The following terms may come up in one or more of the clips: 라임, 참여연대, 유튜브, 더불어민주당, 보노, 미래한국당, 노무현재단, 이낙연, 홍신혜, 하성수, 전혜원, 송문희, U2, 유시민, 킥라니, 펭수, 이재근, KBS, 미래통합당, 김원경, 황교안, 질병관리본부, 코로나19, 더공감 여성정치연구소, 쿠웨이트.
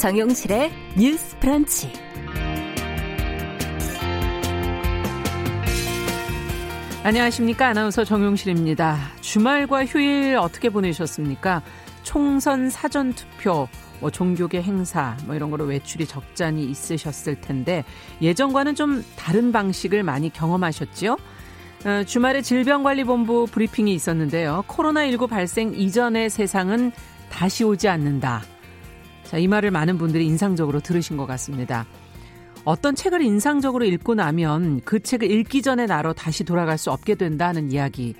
정용실의 뉴스 브런치. 안녕하십니까. 아나운서 정용실입니다. 주말과 휴일 어떻게 보내셨습니까? 총선 사전투표, 뭐 종교계 행사 뭐 이런 거로 외출이 적잖이 있으셨을 텐데 예전과는 좀 다른 방식을 많이 경험하셨지요? 주말에 질병관리본부 브리핑이 있었는데요. 코로나19 발생 이전의 세상은 다시 오지 않는다. 자, 이 말을 많은 분들이 인상적으로 들으신 것 같습니다. 어떤 책을 인상적으로 읽고 나면 그 책을 읽기 전에 나로 다시 돌아갈 수 없게 된다는 이야기,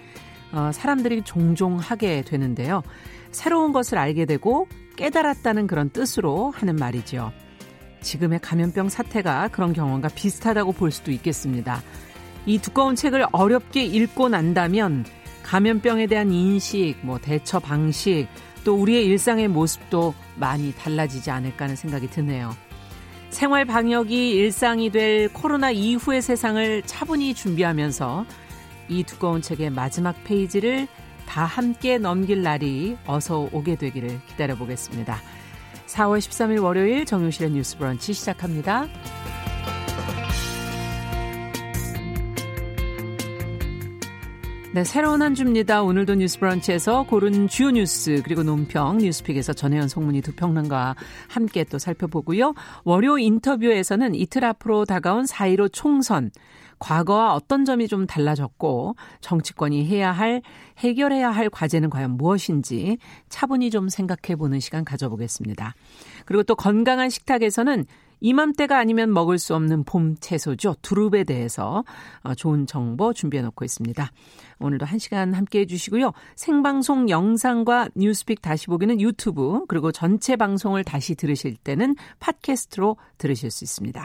사람들이 종종 하게 되는데요. 새로운 것을 알게 되고 깨달았다는 그런 뜻으로 하는 말이죠. 지금의 감염병 사태가 그런 경험과 비슷하다고 볼 수도 있겠습니다. 이 두꺼운 책을 어렵게 읽고 난다면 감염병에 대한 인식, 뭐 대처 방식, 또 우리의 일상의 모습도 많이 달라지지 않을까 하는 생각이 드네요. 생활 방역이 일상이 될 코로나 이후의 세상을 차분히 준비하면서 이 두꺼운 책의 마지막 페이지를 다 함께 넘길 날이 어서 오게 되기를 기다려보겠습니다. 4월 13일 월요일 정용실의 뉴스 브런치 시작합니다. 네, 새로운 한 주입니다. 오늘도 뉴스 브런치에서 고른 주요 뉴스 그리고 논평, 뉴스픽에서 전혜원, 송문희 두 평론가와 함께 또 살펴보고요. 월요 인터뷰에서는 이틀 앞으로 다가온 4.15 총선, 과거와 어떤 점이 좀 달라졌고 정치권이 해결해야 할 과제는 과연 무엇인지 차분히 좀 생각해보는 시간 가져보겠습니다. 그리고 또 건강한 식탁에서는 이맘때가 아니면 먹을 수 없는 봄 채소죠. 두릅에 대해서 좋은 정보 준비해놓고 있습니다. 오늘도 1시간 함께해 주시고요. 생방송 영상과 뉴스픽 다시 보기는 유튜브, 그리고 전체 방송을 다시 들으실 때는 팟캐스트로 들으실 수 있습니다.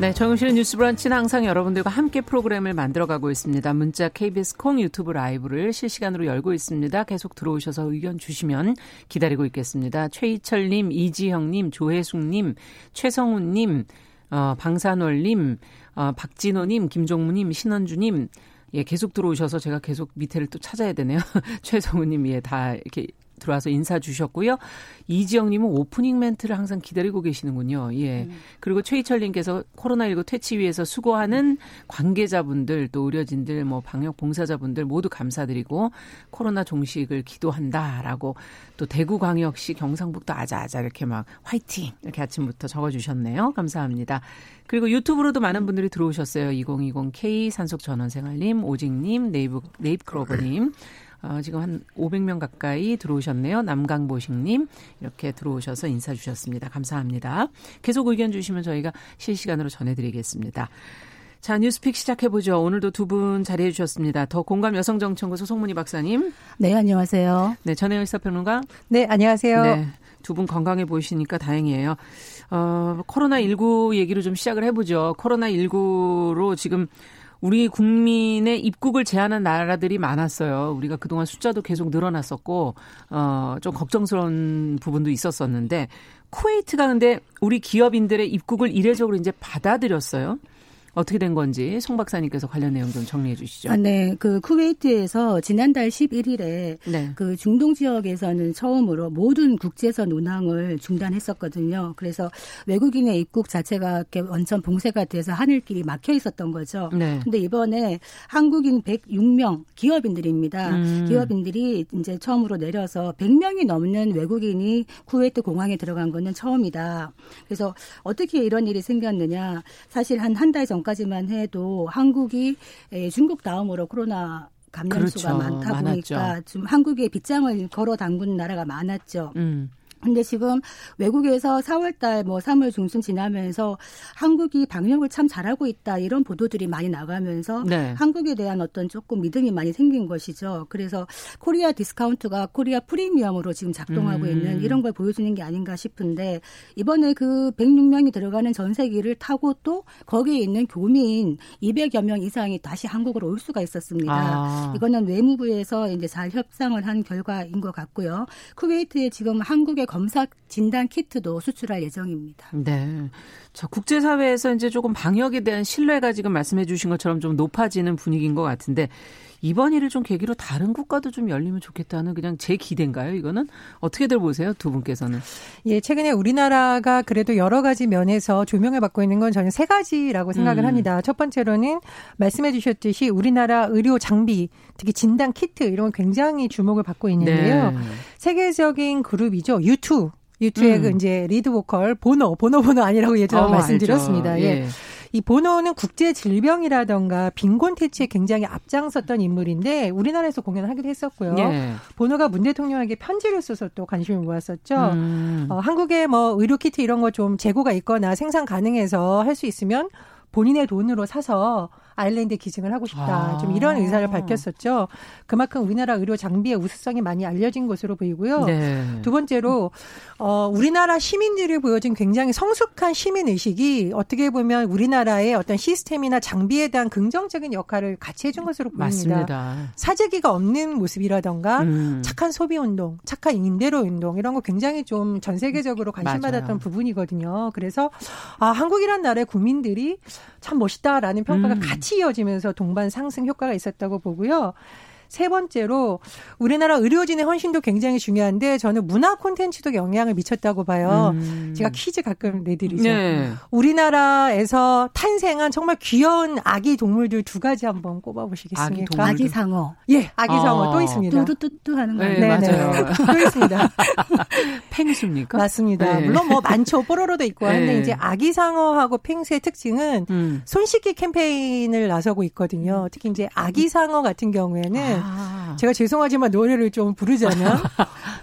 네, 정용실의 뉴스 브런치는 항상 여러분들과 함께 프로그램을 만들어가고 있습니다. 문자 KBS 콩, 유튜브 라이브를 실시간으로 열고 있습니다. 계속 들어오셔서 의견 주시면 기다리고 있겠습니다. 최희철님, 이지형님, 조혜숙님, 최성훈님, 방산월님, 박진호님, 김종무님, 신원주님, 예, 계속 들어오셔서 제가 계속 밑에를 또 찾아야 되네요. 최성훈님, 예, 다 이렇게 들어와서 인사 주셨고요. 이지영님은 오프닝 멘트를 항상 기다리고 계시는군요. 예. 그리고 최희철님께서 코로나19 퇴치위에서 수고하는 관계자분들, 또 의료진들, 뭐 방역 봉사자분들 모두 감사드리고 코로나 종식을 기도한다라고, 또 대구광역시 경상북도 아자아자 이렇게 막 화이팅 이렇게 아침부터 적어주셨네요. 감사합니다. 그리고 유튜브로도 많은 분들이 들어오셨어요. 2020K 산속전원생활님, 오직님, 네잎크로버님. 지금 한 500명 가까이 들어오셨네요. 남강보식님 이렇게 들어오셔서 인사 주셨습니다. 감사합니다. 계속 의견 주시면 저희가 실시간으로 전해드리겠습니다. 자, 뉴스픽 시작해보죠. 오늘도 두 분 자리해 주셨습니다. 더공감 여성정치연구소 송문희 박사님. 네, 안녕하세요. 네, 전혜원 시사평론가. 네, 안녕하세요. 네, 두 분 건강해 보이시니까 다행이에요. 코로나19 얘기로 좀 시작을 해보죠. 코로나19로 지금 우리 국민의 입국을 제한한 나라들이 많았어요. 우리가 그동안 숫자도 계속 늘어났었고 좀 걱정스러운 부분도 있었었는데, 쿠웨이트가 근데 우리 기업인들의 입국을 이례적으로 이제 받아들였어요. 어떻게 된 건지 송 박사님께서 관련 내용 좀 정리해 주시죠. 아, 네, 그 쿠웨이트에서 지난달 11일에 네. 그 중동 지역에서는 처음으로 모든 국제선 운항을 중단했었거든요. 그래서 외국인의 입국 자체가 이렇게 원천 봉쇄가 돼서 하늘길이 막혀 있었던 거죠. 그런데 네. 이번에 한국인 106명 기업인들입니다. 기업인들이 이제 처음으로 내려서 100명이 넘는 외국인이 쿠웨이트 공항에 들어간 거는 처음이다. 그래서 어떻게 이런 일이 생겼느냐? 사실 한 달 전. 까지만 해도 한국이 중국 다음으로 코로나 감염수가 많다 보니까 좀 한국에 빗장을 걸어 담근 나라가 많았죠. 근데 지금 외국에서 4월 달, 3월 중순 지나면서 한국이 방역을 참 잘하고 있다 이런 보도들이 많이 나가면서 네. 한국에 대한 어떤 조금 믿음이 많이 생긴 것이죠. 그래서 코리아 디스카운트가 코리아 프리미엄으로 지금 작동하고 있는 이런 걸 보여주는 게 아닌가 싶은데 이번에 그 106명이 들어가는 전세기를 타고 또 거기에 있는 교민 200여 명 이상이 다시 한국으로 올 수가 있었습니다. 아. 이거는 외무부에서 이제 잘 협상을 한 결과인 것 같고요. 쿠웨이트에 지금 한국의 검사 진단 키트도 수출할 예정입니다. 네. 자, 국제사회에서 이제 조금 방역에 대한 신뢰가 지금 말씀해 주신 것처럼 좀 높아지는 분위기인 것 같은데 이번 일을 좀 계기로 다른 국가도 좀 열리면 좋겠다는 그냥 제 기대인가요? 이거는 어떻게들 보세요? 두 분께서는. 예, 최근에 우리나라가 그래도 여러 가지 면에서 조명을 받고 있는 건 저는 세 가지라고 생각을 합니다. 첫 번째로는 말씀해 주셨듯이 우리나라 의료 장비, 특히 진단 키트 이런 건 굉장히 주목을 받고 있는데요. 네. 세계적인 그룹이죠. U2. U2의 그 이제 리드 보컬 보노 아니라고 예전에 말씀드렸습니다. 알죠. 예. 이 보노는 국제 질병이라던가 빈곤 퇴치에 굉장히 앞장섰던 인물인데 우리나라에서 공연을 하기도 했었고요. 예. 보노가 문 대통령에게 편지를 써서 또 관심을 모았었죠. 한국에 의료 키트 이런 거 좀 재고가 있거나 생산 가능해서 할 수 있으면 본인의 돈으로 사서 아일랜드에 기증을 하고 싶다. 좀 이런 의사를 밝혔었죠. 그만큼 우리나라 의료 장비의 우수성이 많이 알려진 것으로 보이고요. 네. 두 번째로 우리나라 시민들이 보여준 굉장히 성숙한 시민의식이 어떻게 보면 우리나라의 어떤 시스템이나 장비에 대한 긍정적인 역할을 같이 해준 것으로 보입니다. 맞습니다. 사재기가 없는 모습이라던가 착한 소비운동, 착한 임대료운동 이런 거 굉장히 좀 전 세계적으로 관심받았던 부분이거든요. 그래서 한국이란 나라의 국민들이 참 멋있다라는 평가가 같이 이어지면서 동반 상승 효과가 있었다고 보고요. 세 번째로 우리나라 의료진의 헌신도 굉장히 중요한데 저는 문화 콘텐츠도 영향을 미쳤다고 봐요. 제가 퀴즈 가끔 내드리죠. 네. 우리나라에서 탄생한 정말 귀여운 아기 동물들 두 가지 한번 꼽아보시겠습니까? 아기 상어. 예, 아기 상어 또 있습니다. 뚜뚜뚜뚜 하는 거. 네, 맞아요. 또 있습니다. 펭수입니까? 맞습니다. 네. 물론 많죠. 뽀로로도 있고 한데 이제 아기 상어하고 펭수의 특징은 손씻기 캠페인을 나서고 있거든요. 특히 이제 아기 상어 같은 경우에는 제가 죄송하지만 노래를 좀 부르자면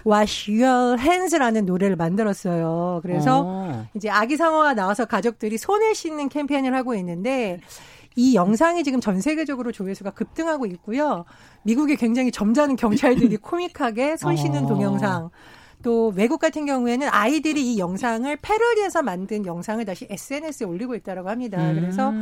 Wash Your Hands라는 노래를 만들었어요. 그래서 이제 아기 상어가 나와서 가족들이 손을 씻는 캠페인을 하고 있는데 이 영상이 지금 전 세계적으로 조회수가 급등하고 있고요. 미국의 굉장히 점잖은 경찰들이 코믹하게 손 씻는 동영상. 또 외국 같은 경우에는 아이들이 이 영상을 패러디해서 만든 영상을 다시 SNS에 올리고 있다라고 합니다. 그래서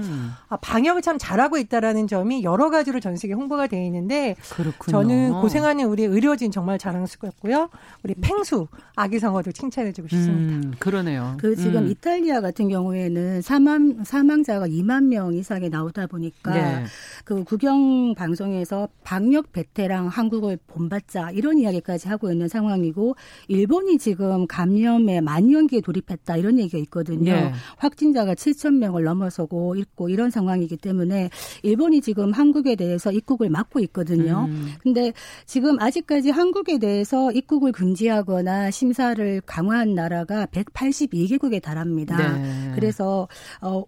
방역을 참 잘하고 있다라는 점이 여러 가지로 전 세계 홍보가 되어 있는데 그렇군요. 저는 고생하는 우리 의료진 정말 자랑스럽고요. 우리 펭수 아기 상어도 칭찬해주고 싶습니다. 그러네요. 그 지금 이탈리아 같은 경우에는 사망자가 2만 명 이상이 나오다 보니까 네. 그 국영 방송에서 방역 베테랑 한국을 본받자 이런 이야기까지 하고 있는 상황이고. 일본이 지금 감염에 만연기에 돌입했다 이런 얘기가 있거든요. 예. 확진자가 7천 명을 넘어서고 있고 이런 상황이기 때문에 일본이 지금 한국에 대해서 입국을 막고 있거든요. 근데 지금 아직까지 한국에 대해서 입국을 금지하거나 심사를 강화한 나라가 182개국에 달합니다. 네. 그래서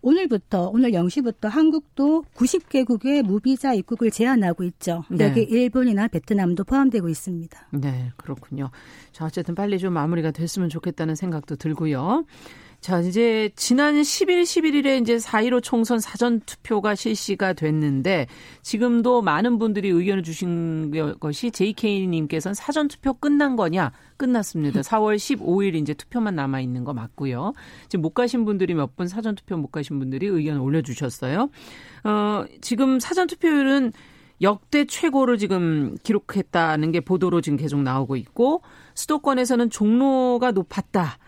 오늘 0시부터 한국도 90개국의 무비자 입국을 제한하고 있죠. 네. 여기 일본이나 베트남도 포함되고 있습니다. 네, 그렇군요. 자, 어쨌든 빨리 좀 마무리가 됐으면 좋겠다는 생각도 들고요. 자, 이제 지난 11일에 이제 4.15 총선 사전 투표가 실시가 됐는데 지금도 많은 분들이 의견을 주신 것이 JK님께서는 사전 투표 끝난 거냐? 끝났습니다. 4월 15일 이제 투표만 남아 있는 거 맞고요. 지금 못 가신 분들이 몇 분 사전 투표 못 가신 분들이 의견을 올려주셨어요. 지금 사전 투표율은 역대 최고를 지금 기록했다는 게 보도로 지금 계속 나오고 있고 수도권에서는 종로가 높았다.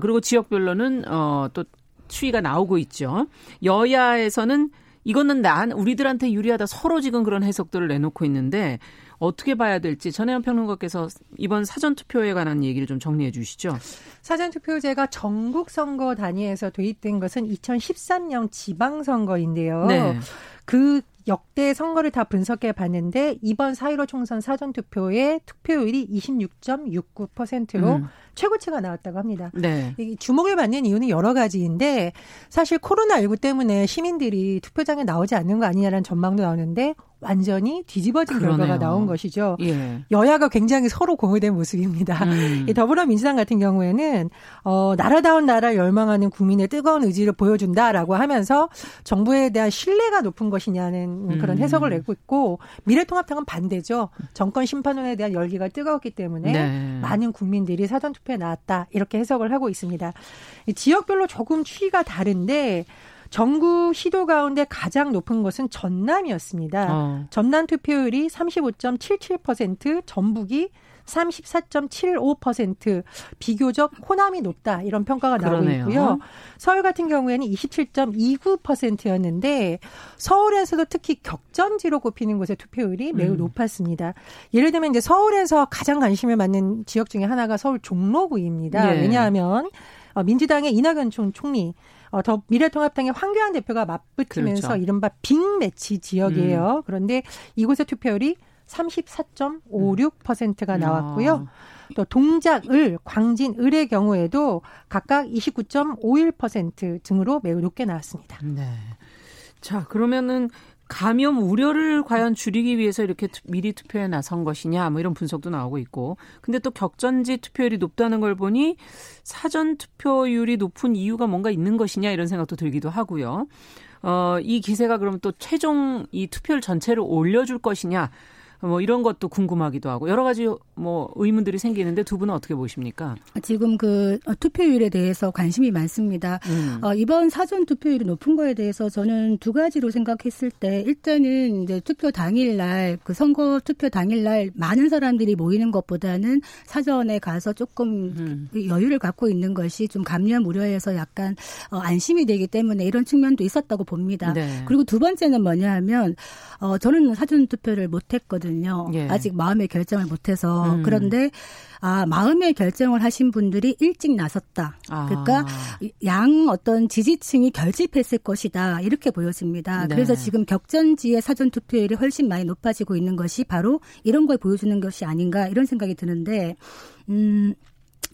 그리고 지역별로는 또 추이가 나오고 있죠. 여야에서는 이거는 우리들한테 유리하다. 서로 지금 그런 해석들을 내놓고 있는데 어떻게 봐야 될지 전혜원 평론가께서 이번 사전투표에 관한 얘기를 좀 정리해 주시죠. 사전투표제가 전국 선거 단위에서 도입된 것은 2013년 지방선거인데요. 네. 그 역대 선거를 다 분석해 봤는데 이번 4.15 총선 사전투표의 투표율이 26.69%로 최고치가 나왔다고 합니다. 네. 주목을 받는 이유는 여러 가지인데 사실 코로나19 때문에 시민들이 투표장에 나오지 않는 거 아니냐라는 전망도 나오는데 완전히 뒤집어진 그러네요. 결과가 나온 것이죠. 예. 여야가 굉장히 서로 공유된 모습입니다. 이 더불어민주당 같은 경우에는 나라다운 나라 열망하는 국민의 뜨거운 의지를 보여준다라고 하면서 정부에 대한 신뢰가 높은 것이냐는 그런 해석을 내고 있고, 미래통합당은 반대죠. 정권 심판론에 대한 열기가 뜨거웠기 때문에 네. 많은 국민들이 사전투표에 나왔다 이렇게 해석을 하고 있습니다. 지역별로 조금 추이가 다른데 전국 시도 가운데 가장 높은 것은 전남이었습니다. 전남 투표율이 35.77%, 전북이 34.75%, 비교적 호남이 높다 이런 평가가 그러네요. 나오고 있고요. 서울 같은 경우에는 27.29%였는데 서울에서도 특히 격전지로 꼽히는 곳의 투표율이 매우 높았습니다. 예를 들면 이제 서울에서 가장 관심을 받는 지역 중에 하나가 서울 종로구입니다. 예. 왜냐하면 민주당의 이낙연 총리, 더 미래통합당의 황교안 대표가 맞붙으면서 그렇죠. 이른바 빅매치 지역이에요. 그런데 이곳의 투표율이 34.56%가 나왔고요. 또 동작, 을, 광진, 을의 경우에도 각각 29.51% 등으로 매우 높게 나왔습니다. 네. 자, 그러면은 감염 우려를 과연 줄이기 위해서 이렇게 미리 투표에 나선 것이냐 뭐 이런 분석도 나오고 있고, 근데 또 격전지 투표율이 높다는 걸 보니 사전 투표율이 높은 이유가 뭔가 있는 것이냐 이런 생각도 들기도 하고요. 이 기세가 그럼 또 최종 이 투표율 전체를 올려줄 것이냐 뭐 이런 것도 궁금하기도 하고 여러 가지 뭐 의문들이 생기는데 두 분은 어떻게 보십니까? 지금 그 투표율에 대해서 관심이 많습니다. 이번 사전 투표율이 높은 거에 대해서 저는 두 가지로 생각했을 때, 일단은 이제 투표 당일날, 그 선거 투표 당일날 많은 사람들이 모이는 것보다는 사전에 가서 조금 여유를 갖고 있는 것이 좀 감염 우려에서 약간 안심이 되기 때문에 이런 측면도 있었다고 봅니다. 네. 그리고 두 번째는 뭐냐 하면 저는 사전 투표를 못했거든요. 예. 아직 마음의 결정을 못해서 그런데 마음의 결정을 하신 분들이 일찍 나섰다. 그러니까 양 어떤 지지층이 결집했을 것이다 이렇게 보여집니다. 네. 그래서 지금 격전지의 사전투표율이 훨씬 많이 높아지고 있는 것이 바로 이런 걸 보여주는 것이 아닌가 이런 생각이 드는데,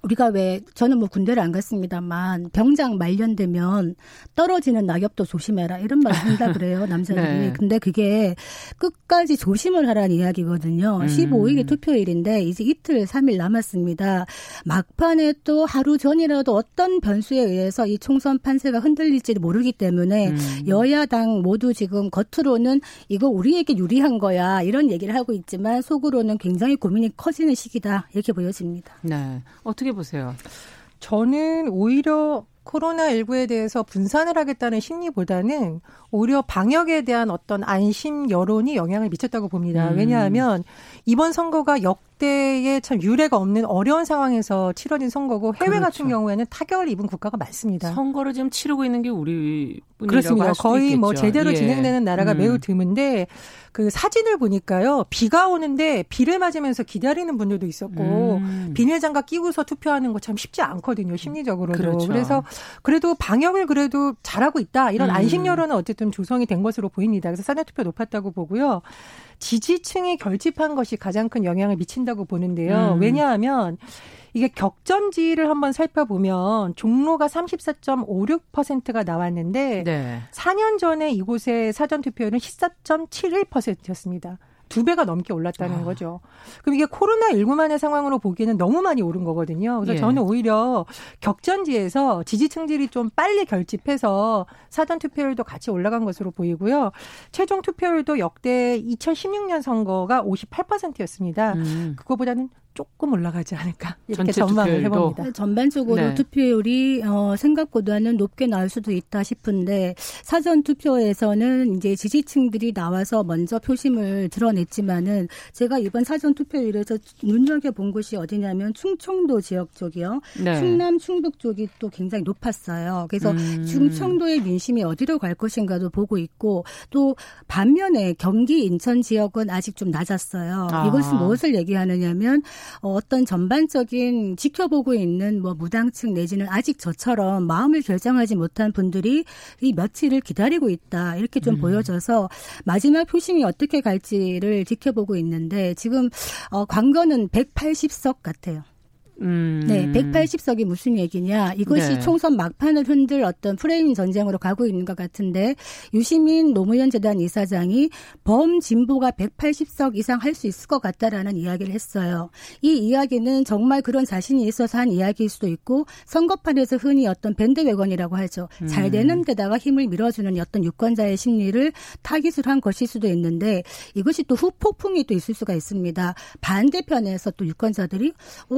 우리가 왜, 저는 뭐 군대를 안 갔습니다만 병장 말년되면 떨어지는 낙엽도 조심해라 이런 말을 한다 그래요, 남자들이. 네. 근데 그게 끝까지 조심을 하라는 이야기거든요. 15일이 투표일인데 이제 이틀, 3일 남았습니다. 막판에 또 하루 전이라도 어떤 변수에 의해서 이 총선 판세가 흔들릴지 모르기 때문에 여야당 모두 지금 겉으로는 이거 우리에게 유리한 거야 이런 얘기를 하고 있지만 속으로는 굉장히 고민이 커지는 시기다 이렇게 보여집니다. 네. 어떻게 보세요? 저는 오히려 코로나19에 대해서 분산을 하겠다는 심리보다는 오히려 방역에 대한 어떤 안심 여론이 영향을 미쳤다고 봅니다. 왜냐하면 이번 선거가 역대에 참 유례가 없는 어려운 상황에서 치러진 선거고, 해외 그렇죠. 같은 경우에는 타격을 입은 국가가 많습니다. 선거를 지금 치르고 있는 게 우리뿐이라고 그렇습니다. 할 수도 거의 있겠죠. 뭐 제대로 예. 진행되는 나라가 매우 드문데, 그 사진을 보니까요 비가 오는데 비를 맞으면서 기다리는 분들도 있었고 비닐장갑 끼고서 투표하는 거 참 쉽지 않거든요, 심리적으로도. 그렇죠. 그래서 그래도 방역을 그래도 잘하고 있다 이런 안심 여론은 어쨌든 조성이 된 것으로 보입니다. 그래서 사전투표 높았다고 보고요. 지지층이 결집한 것이 가장 큰 영향을 미친다고 보는데요. 왜냐하면 이게 격전지를 한번 살펴보면 종로가 34.56%가 나왔는데 네. 4년 전에 이곳의 사전투표율은 14.71%였습니다. 2배가 넘게 올랐다는 거죠. 그럼 이게 코로나19만의 상황으로 보기에는 너무 많이 오른 거거든요. 그래서 예. 저는 오히려 격전지에서 지지층들이 좀 빨리 결집해서 사전 투표율도 같이 올라간 것으로 보이고요. 최종 투표율도 역대 2016년 선거가 58%였습니다. 그거보다는 조금 올라가지 않을까 이렇게 전망을 해봅니다. 전반적으로 네. 투표율이 생각보다는 높게 나올 수도 있다 싶은데, 사전 투표에서는 이제 지지층들이 나와서 먼저 표심을 드러냈지만은 제가 이번 사전 투표율에서 눈여겨본 곳이 어디냐면 충청도 지역 쪽이요. 네. 충남 충북 쪽이 또 굉장히 높았어요. 그래서 충청도의 민심이 어디로 갈 것인가도 보고 있고, 또 반면에 경기 인천 지역은 아직 좀 낮았어요. 이것은 무엇을 얘기하느냐면 어떤 전반적인 지켜보고 있는 뭐 무당층 내지는 아직 저처럼 마음을 결정하지 못한 분들이 이 며칠을 기다리고 있다 이렇게 좀 보여져서 마지막 표심이 어떻게 갈지를 지켜보고 있는데, 지금 관건은 180석 같아요. 네, 180석이 무슨 얘기냐. 이것이 네. 총선 막판을 흔들 어떤 프레임 전쟁으로 가고 있는 것 같은데, 유시민 노무현재단 이사장이 범진보가 180석 이상 할 수 있을 것 같다라는 이야기를 했어요. 이 이야기는 정말 그런 자신이 있어서 한 이야기일 수도 있고, 선거판에서 흔히 어떤 밴드 외건이라고 하죠. 잘 되는 데다가 힘을 밀어주는 어떤 유권자의 심리를 타깃으로 한 것일 수도 있는데, 이것이 또 후폭풍이 또 있을 수가 있습니다. 반대편에서 또 유권자들이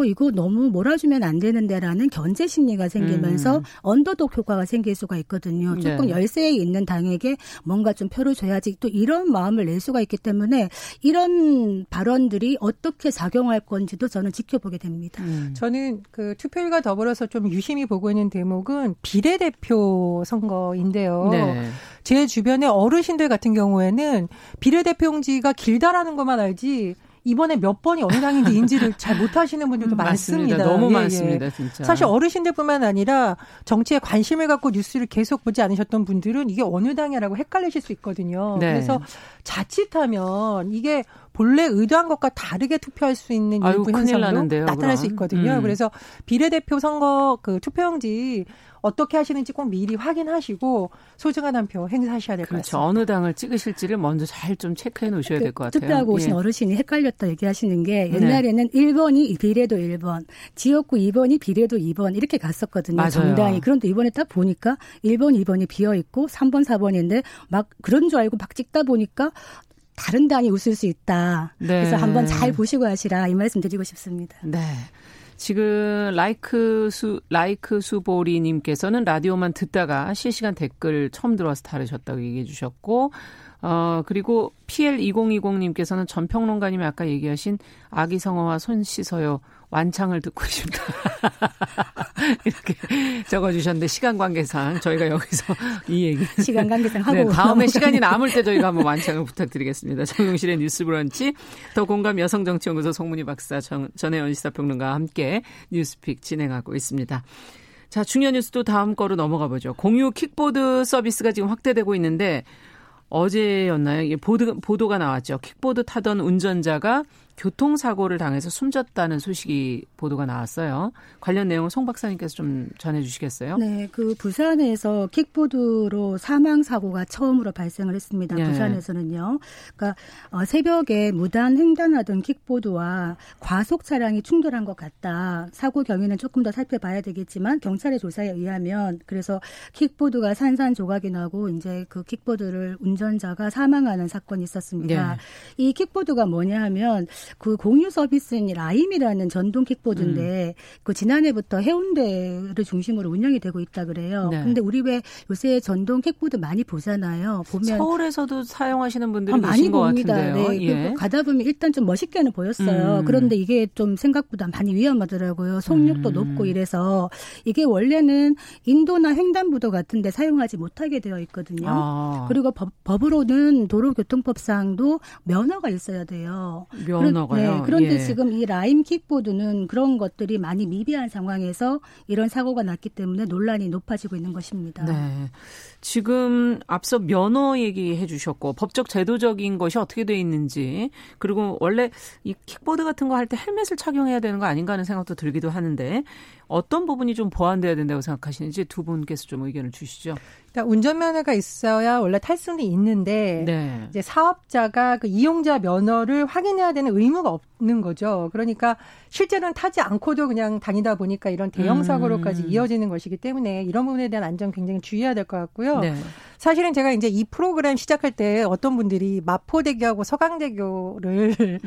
이거 너무 몰아주면 안 되는데라는 견제 심리가 생기면서 언더독 효과가 생길 수가 있거든요. 조금 네. 열세에 있는 당에게 뭔가 좀 표를 줘야지 또 이런 마음을 낼 수가 있기 때문에 이런 발언들이 어떻게 작용할 건지도 저는 지켜보게 됩니다. 저는 그 투표율과 더불어서 좀 유심히 보고 있는 대목은 비례대표 선거인데요. 네. 제 주변의 어르신들 같은 경우에는 비례대표 용지가 길다라는 것만 알지 이번에 몇 번이 어느 당인지 인지를 잘 못하시는 분들도 많습니다. 너무 많습니다. 진짜. 사실 어르신들뿐만 아니라 정치에 관심을 갖고 뉴스를 계속 보지 않으셨던 분들은 이게 어느 당이라고 헷갈리실 수 있거든요. 네. 그래서 자칫하면 이게 본래 의도한 것과 다르게 투표할 수 있는 일부 현상도 나타날 수 있거든요. 그래서 비례대표 선거 그 투표용지 어떻게 하시는지 꼭 미리 확인하시고 소중한 한 표 행사하셔야 될 것 같습니다. 그렇죠. 어느 당을 찍으실지를 먼저 잘 좀 체크해 놓으셔야 될 것 같아요. 투표하고 오신 어르신이 헷갈렸다 얘기하시는 게 옛날에는 네. 1번이 비례도 1번, 지역구 2번이 비례도 2번 이렇게 갔었거든요. 맞아요. 정당이. 그런데 이번에 딱 보니까 1번, 2번이 비어있고 3번, 4번인데 막 그런 줄 알고 막 찍다 보니까 다른 당이 웃을 수 있다. 네. 그래서 한번 잘 보시고 하시라 이 말씀 드리고 싶습니다. 네. 지금 라이크수보리님께서는 라디오만 듣다가 실시간 댓글 처음 들어와서 다루셨다고 얘기해 주셨고 그리고 PL2020님께서는 전평론가님이 아까 얘기하신 아기성어와 손 씻어요. 완창을 듣고 싶다. 이렇게 적어주셨는데 시간 관계상 저희가 여기서 이 얘기 시간 관계상 하고 네, 다음에 시간이 남을 때 저희가 한번 완창을 부탁드리겠습니다. 정용실의 뉴스브런치 더공감 여성정치연구소 송문희 박사 전혜원 시사평론가와 함께 뉴스픽 진행하고 있습니다. 자, 중요한 뉴스도 다음 거로 넘어가 보죠. 공유 킥보드 서비스가 지금 확대되고 있는데 어제였나요? 보도가 나왔죠. 킥보드 타던 운전자가 교통사고를 당해서 숨졌다는 소식이 보도가 나왔어요. 관련 내용을 송 박사님께서 좀 전해주시겠어요? 네. 그 부산에서 킥보드로 사망사고가 처음으로 발생을 했습니다. 예. 부산에서는요. 그러니까 새벽에 무단 횡단하던 킥보드와 과속 차량이 충돌한 것 같다. 사고 경위는 조금 더 살펴봐야 되겠지만 경찰의 조사에 의하면 그래서 킥보드가 산산조각이 나고 이제 그 킥보드를 운전자가 사망하는 사건이 있었습니다. 예. 이 킥보드가 뭐냐 하면 그 공유 서비스인 라임이라는 전동 킥보드인데 그 지난해부터 해운대를 중심으로 운영이 되고 있다 그래요. 그런데 네. 우리 왜 요새 전동 킥보드 많이 보잖아요. 보면 서울에서도 사용하시는 분들이 많이 봅니다. 네. 예. 가다 보면 일단 좀 멋있게는 보였어요. 그런데 이게 좀 생각보다 많이 위험하더라고요. 속력도 높고 이래서 이게 원래는 인도나 횡단보도 같은데 사용하지 못하게 되어 있거든요. 아. 그리고 법으로는 도로교통법상도 면허가 있어야 돼요. 네, 그런데 예. 지금 이 라임 킥보드는 그런 것들이 많이 미비한 상황에서 이런 사고가 났기 때문에 논란이 높아지고 있는 것입니다. 네, 지금 앞서 면허 얘기해 주셨고 법적 제도적인 것이 어떻게 돼 있는지 그리고 원래 이 킥보드 같은 거 할 때 헬멧을 착용해야 되는 거 아닌가 하는 생각도 들기도 하는데 어떤 부분이 좀 보완돼야 된다고 생각하시는지 두 분께서 좀 의견을 주시죠. 운전 면허가 있어야 원래 탈승이 있는데 네. 이제 사업자가 그 이용자 면허를 확인해야 되는 의무가 없는 거죠. 그러니까 실제로는 타지 않고도 그냥 다니다 보니까 이런 대형 사고로까지 이어지는 것이기 때문에 이런 부분에 대한 안전 굉장히 주의해야 될 것 같고요. 네. 사실은 제가 이제 이 프로그램 시작할 때 어떤 분들이 마포대교하고 서강대교를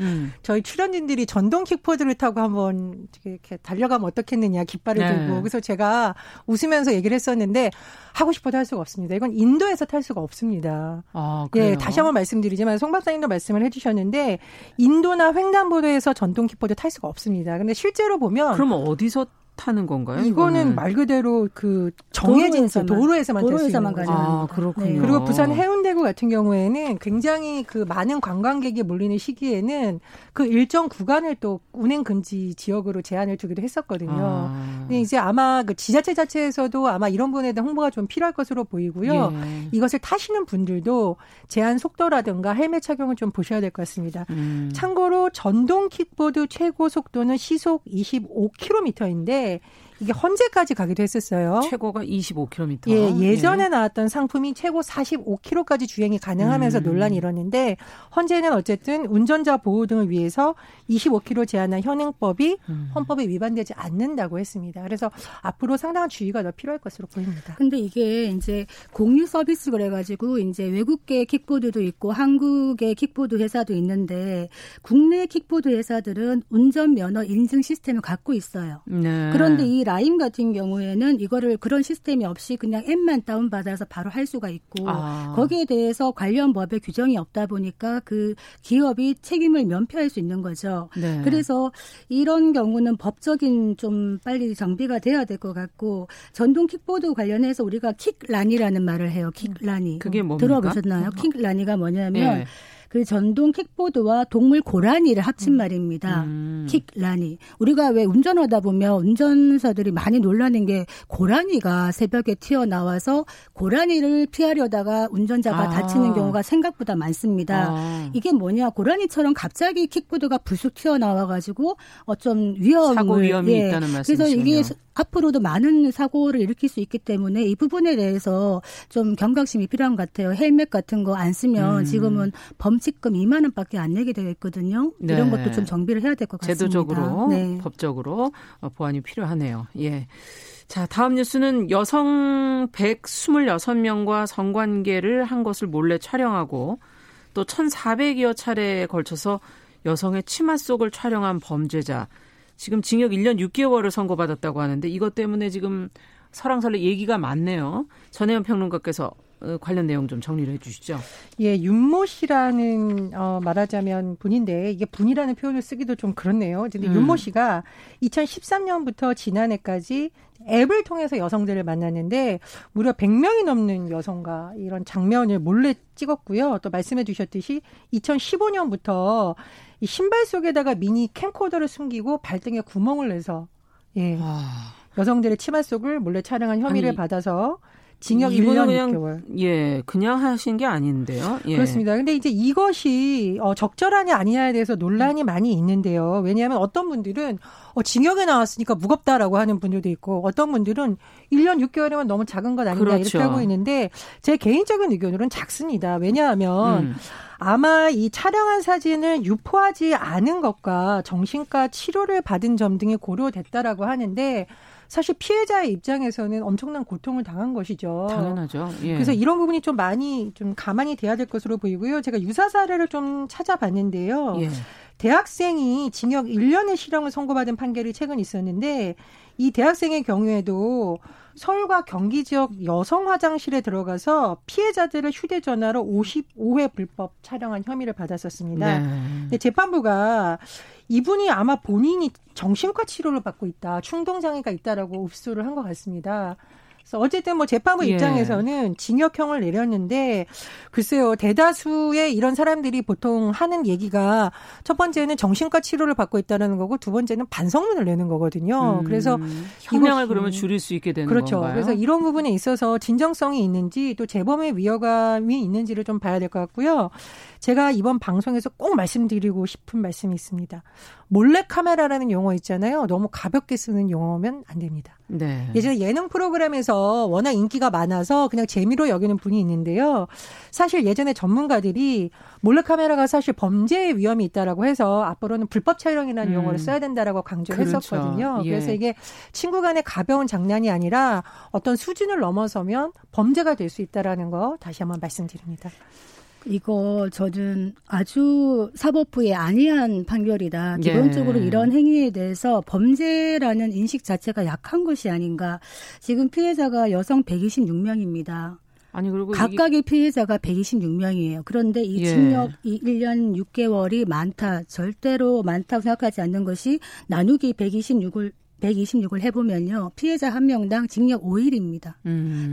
저희 출연진들이 전동 킥보드를 타고 한번 이렇게 달려가면 어떻겠느냐 깃발을 네. 들고 그래서 제가 웃으면서 얘기를 했었는데 하고 싶어도 할 수가 없습니다. 이건 인도에서 탈 수가 없습니다. 아, 그래요? 예, 다시 한번 말씀드리지만 송 박사님도 말씀을 해주셨는데 인도나 횡단보도에서 전동 킥보드 탈 수가 없습니다. 그런데 실제로 보면 그럼 어디서 타는 건가요? 이거는 말 그대로 그 정해진 도로에서만 탈 수 있는 거죠. 아, 그렇군요. 네. 그리고 부산 해운대구 코로나19 같은 경우에는 굉장히 그 많은 관광객이 몰리는 시기에는 그 일정 구간을 또 운행 금지 지역으로 제한을 두기도 했었거든요. 근데 이제 아마 그 지자체 자체에서도 아마 이런 부분에 대한 홍보가 좀 필요할 것으로 보이고요. 예. 이것을 타시는 분들도 제한 속도라든가 헬멧 착용을 좀 보셔야 될 것 같습니다. 참고로 전동 킥보드 최고 속도는 시속 25km인데 이게 헌재까지 가기도 했었어요. 최고가 25km. 예, 예전에 나왔던 상품이 최고 45km까지 주행이 가능하면서 논란이 일었는데 헌재는 어쨌든 운전자 보호 등을 위해서 25km 제한한 현행법이 헌법에 위반되지 않는다고 했습니다. 그래서 앞으로 상당한 주의가 더 필요할 것으로 보입니다. 근데 이게 이제 공유 서비스 그래가지고 이제 외국계 킥보드도 있고 한국의 킥보드 회사도 있는데 국내 킥보드 회사들은 운전 면허 인증 시스템을 갖고 있어요. 네. 그런데 이 라임 같은 경우에는 이거를 그런 시스템이 없이 그냥 앱만 다운받아서 바로 할 수가 있고 거기에 대해서 관련 법의 규정이 없다 보니까 그 기업이 책임을 면피할 수 있는 거죠. 네. 그래서 이런 경우는 법적인 좀 빨리 정비가 돼야 될 것 같고 전동 킥보드 관련해서 우리가 킥라니라는 말을 해요. 킥라니. 그게 뭡니까? 들어보셨나요? 킥라니가 뭐냐면 네. 그 전동 킥보드와 동물 고라니를 합친 말입니다. 킥라니. 우리가 왜 운전하다 보면 운전사들이 많이 놀라는 게 고라니가 새벽에 튀어나와서 고라니를 피하려다가 운전자가 다치는 경우가 생각보다 많습니다. 이게 뭐냐. 고라니처럼 갑자기 킥보드가 불쑥 튀어나와가지고 어쩜 위험을. 사고 위험이 있다는 말씀이시군요. 그래서 이게 앞으로도 많은 사고를 일으킬 수 있기 때문에 이 부분에 대해서 좀 경각심이 필요한 것 같아요. 헬멧 같은 거 안 쓰면 지금은 범칙금 2만 원밖에 안 내게 되어 있거든요. 네. 이런 것도 좀 정비를 해야 될 것 같습니다. 제도적으로, 네. 법적으로 보완이 필요하네요. 예. 자, 다음 뉴스는 여성 126명과 성관계를 한 것을 몰래 촬영하고 또 1,400여 차례에 걸쳐서 여성의 치마 속을 촬영한 범죄자. 지금 징역 1년 6개월을 선고받았다고 하는데 이것 때문에 지금 설왕설래 얘기가 많네요. 전혜원 평론가께서 관련 내용 좀 정리를 해 주시죠. 예, 윤모 씨라는 말하자면 분인데 이게 분이라는 표현을 쓰기도 좀 그렇네요. 근데 윤모 씨가 2013년부터 지난해까지 앱을 통해서 여성들을 만났는데 무려 100명이 넘는 여성과 이런 장면을 몰래 찍었고요. 또 말씀해 주셨듯이 2015년부터 이 신발 속에다가 미니 캠코더를 숨기고 발등에 구멍을 내서 예, 여성들의 치마 속을 몰래 촬영한 혐의를 받아서 징역 1년 6개월. 예, 그냥 하신 게 아닌데요. 예. 그렇습니다. 근데 이제 이것이 적절하냐 아니냐에 대해서 논란이 많이 있는데요. 왜냐하면 어떤 분들은 징역에 나왔으니까 무겁다라고 하는 분들도 있고 어떤 분들은 1년 6개월이면 너무 작은 것 아니냐 그렇죠. 이렇게 하고 있는데 제 개인적인 의견으로는 작습니다. 왜냐하면 아마 이 촬영한 사진을 유포하지 않은 것과 정신과 치료를 받은 점 등이 고려됐다라고 하는데 사실 피해자의 입장에서는 엄청난 고통을 당한 것이죠. 당연하죠. 예. 그래서 이런 부분이 좀 많이 좀 가만히 돼야 될 것으로 보이고요. 제가 유사 사례를 좀 찾아봤는데요. 예. 대학생이 징역 1년의 실형을 선고받은 판결이 최근 있었는데 이 대학생의 경우에도 서울과 경기 지역 여성 화장실에 들어가서 피해자들을 휴대전화로 55회 불법 촬영한 혐의를 받았었습니다. 네. 근데 재판부가 이분이 아마 본인이 정신과 치료를 받고 있다, 충동장애가 있다라고 읍소를 한 것 같습니다. 그래서 어쨌든 뭐 재판부 입장에서는 징역형을 내렸는데 글쎄요 대다수의 이런 사람들이 보통 하는 얘기가 첫 번째는 정신과 치료를 받고 있다는 거고 두 번째는 반성문을 내는 거거든요. 그래서 형량을 그러면 줄일 수 있게 되는 그렇죠. 건가요? 그래서 이런 부분에 있어서 진정성이 있는지 또 재범의 위험감이 있는지를 좀 봐야 될 것 같고요. 제가 이번 방송에서 꼭 말씀드리고 싶은 말씀이 있습니다. 몰래카메라라는 용어 있잖아요. 너무 가볍게 쓰는 용어면 안 됩니다. 네. 예전에 예능 프로그램에서 워낙 인기가 많아서 그냥 재미로 여기는 분이 있는데요. 사실 예전에 전문가들이 몰래카메라가 사실 범죄의 위험이 있다라고 해서 앞으로는 불법 촬영이라는 용어를 써야 된다라고 강조를 그렇죠. 했었거든요. 예. 그래서 이게 친구 간의 가벼운 장난이 아니라 어떤 수준을 넘어서면 범죄가 될 수 있다라는 거 다시 한번 말씀드립니다. 이거 저는 아주 사법부의 안이한 판결이다. 기본적으로 이런 행위에 대해서 범죄라는 인식 자체가 약한 것이 아닌가. 지금 피해자가 여성 126명입니다. 아니 그리고 각각의 피해자가 126명이에요. 그런데 이 징역 1년 6개월이 많다. 절대로 많다고 생각하지 않는 것이 나누기 126을 126을 해보면요. 피해자 한 명당 징역 5일입니다.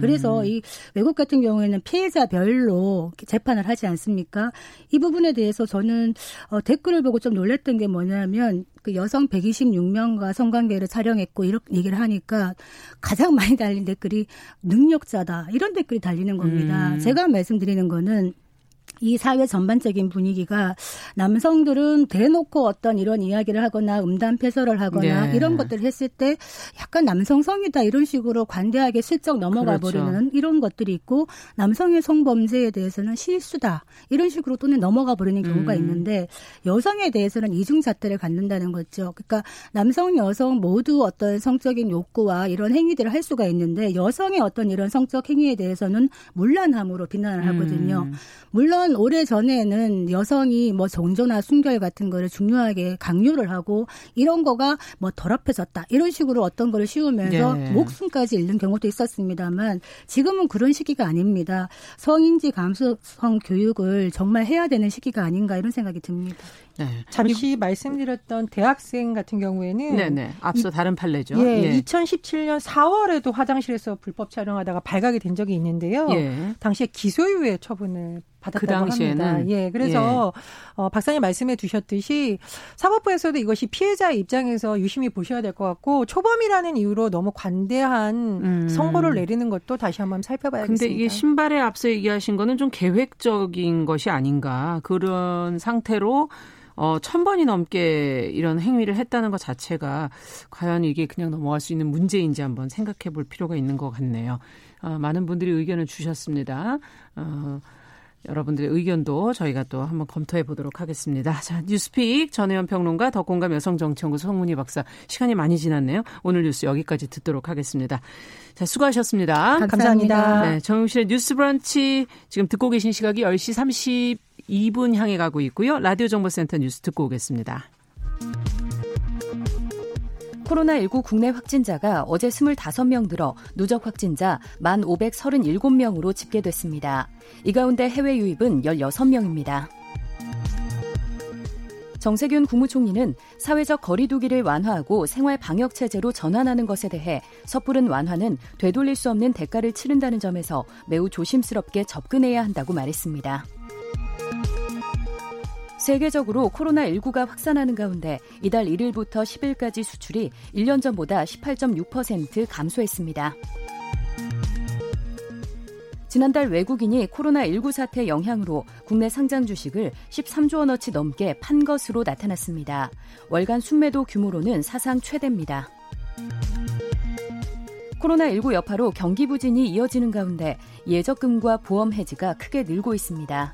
그래서 이 외국 같은 경우에는 피해자별로 재판을 하지 않습니까? 이 부분에 대해서 저는 댓글을 보고 좀 놀랐던 게 뭐냐면 그 여성 126명과 성관계를 촬영했고 이렇게 얘기를 하니까 가장 많이 달린 댓글이 능력자다. 이런 댓글이 달리는 겁니다. 제가 말씀드리는 거는 이 사회 전반적인 분위기가 남성들은 대놓고 어떤 이런 이야기를 하거나 음담패설을 하거나 네. 이런 것들을 했을 때 약간 남성성이다 이런 식으로 관대하게 슬쩍 넘어가 그렇죠. 버리는 이런 것들이 있고 남성의 성범죄에 대해서는 실수다 이런 식으로 또는 넘어가 버리는 경우가 있는데 여성에 대해서는 이중잣대를 갖는다는 거죠. 그러니까 남성, 여성 모두 어떤 성적인 욕구와 이런 행위들을 할 수가 있는데 여성의 어떤 이런 성적 행위에 대해서는 문란함으로 비난을 하거든요. 물론 오래전에는 여성이 뭐 종조나 순결 같은 거를 중요하게 강요를 하고 이런 거가 뭐 더럽혀졌다. 이런 식으로 어떤 거를 씌우면서 네. 목숨까지 잃는 경우도 있었습니다만 지금은 그런 시기가 아닙니다. 성인지 감수성 교육을 정말 해야 되는 시기가 아닌가 이런 생각이 듭니다. 네. 잠시 말씀드렸던 대학생 같은 경우에는 네네. 앞서 다른 판례죠. 예, 예. 2017년 4월에도 화장실에서 불법 촬영하다가 발각이 된 적이 있는데요. 예. 당시에 기소유예 처분을 받았다고 그 당시에는. 합니다. 예, 그래서 예. 박사님 말씀해 주셨듯이 사법부에서도 이것이 피해자의 입장에서 유심히 보셔야 될 것 같고 초범이라는 이유로 너무 관대한 선고를 내리는 것도 다시 한번 살펴봐야겠습니다. 근데 이게 신발에 앞서 얘기하신 거는 좀 계획적인 것이 아닌가. 그런 상태로 1,000번이 넘게 이런 행위를 했다는 것 자체가 과연 이게 그냥 넘어갈 수 있는 문제인지 한번 생각해 볼 필요가 있는 것 같네요. 많은 분들이 의견을 주셨습니다. 여러분들의 의견도 저희가 또 한번 검토해 보도록 하겠습니다. 자, 뉴스픽 전혜원 평론가 더공감 여성정치연구소 송문희 박사 시간이 많이 지났네요. 오늘 뉴스 여기까지 듣도록 하겠습니다. 자, 수고하셨습니다. 감사합니다. 네, 정용실의 뉴스브런치 지금 듣고 계신 시각이 10시 32분 향해 가고 있고요. 라디오정보센터 뉴스 듣고 오겠습니다. 코로나19 국내 확진자가 어제 25명 늘어 누적 확진자 1,537명으로 집계됐습니다. 이 가운데 해외 유입은 16명입니다. 정세균 국무총리는 사회적 거리 두기를 완화하고 생활 방역 체제로 전환하는 것에 대해 섣부른 완화는 되돌릴 수 없는 대가를 치른다는 점에서 매우 조심스럽게 접근해야 한다고 말했습니다. 세계적으로 코로나19가 확산하는 가운데 이달 1일부터 10일까지 수출이 1년 전보다 18.6% 감소했습니다. 지난달 외국인이 코로나19 사태 영향으로 국내 상장 주식을 13조 원어치 넘게 판 것으로 나타났습니다. 월간 순매도 규모로는 사상 최대입니다. 코로나19 여파로 경기 부진이 이어지는 가운데 예적금과 보험 해지가 크게 늘고 있습니다.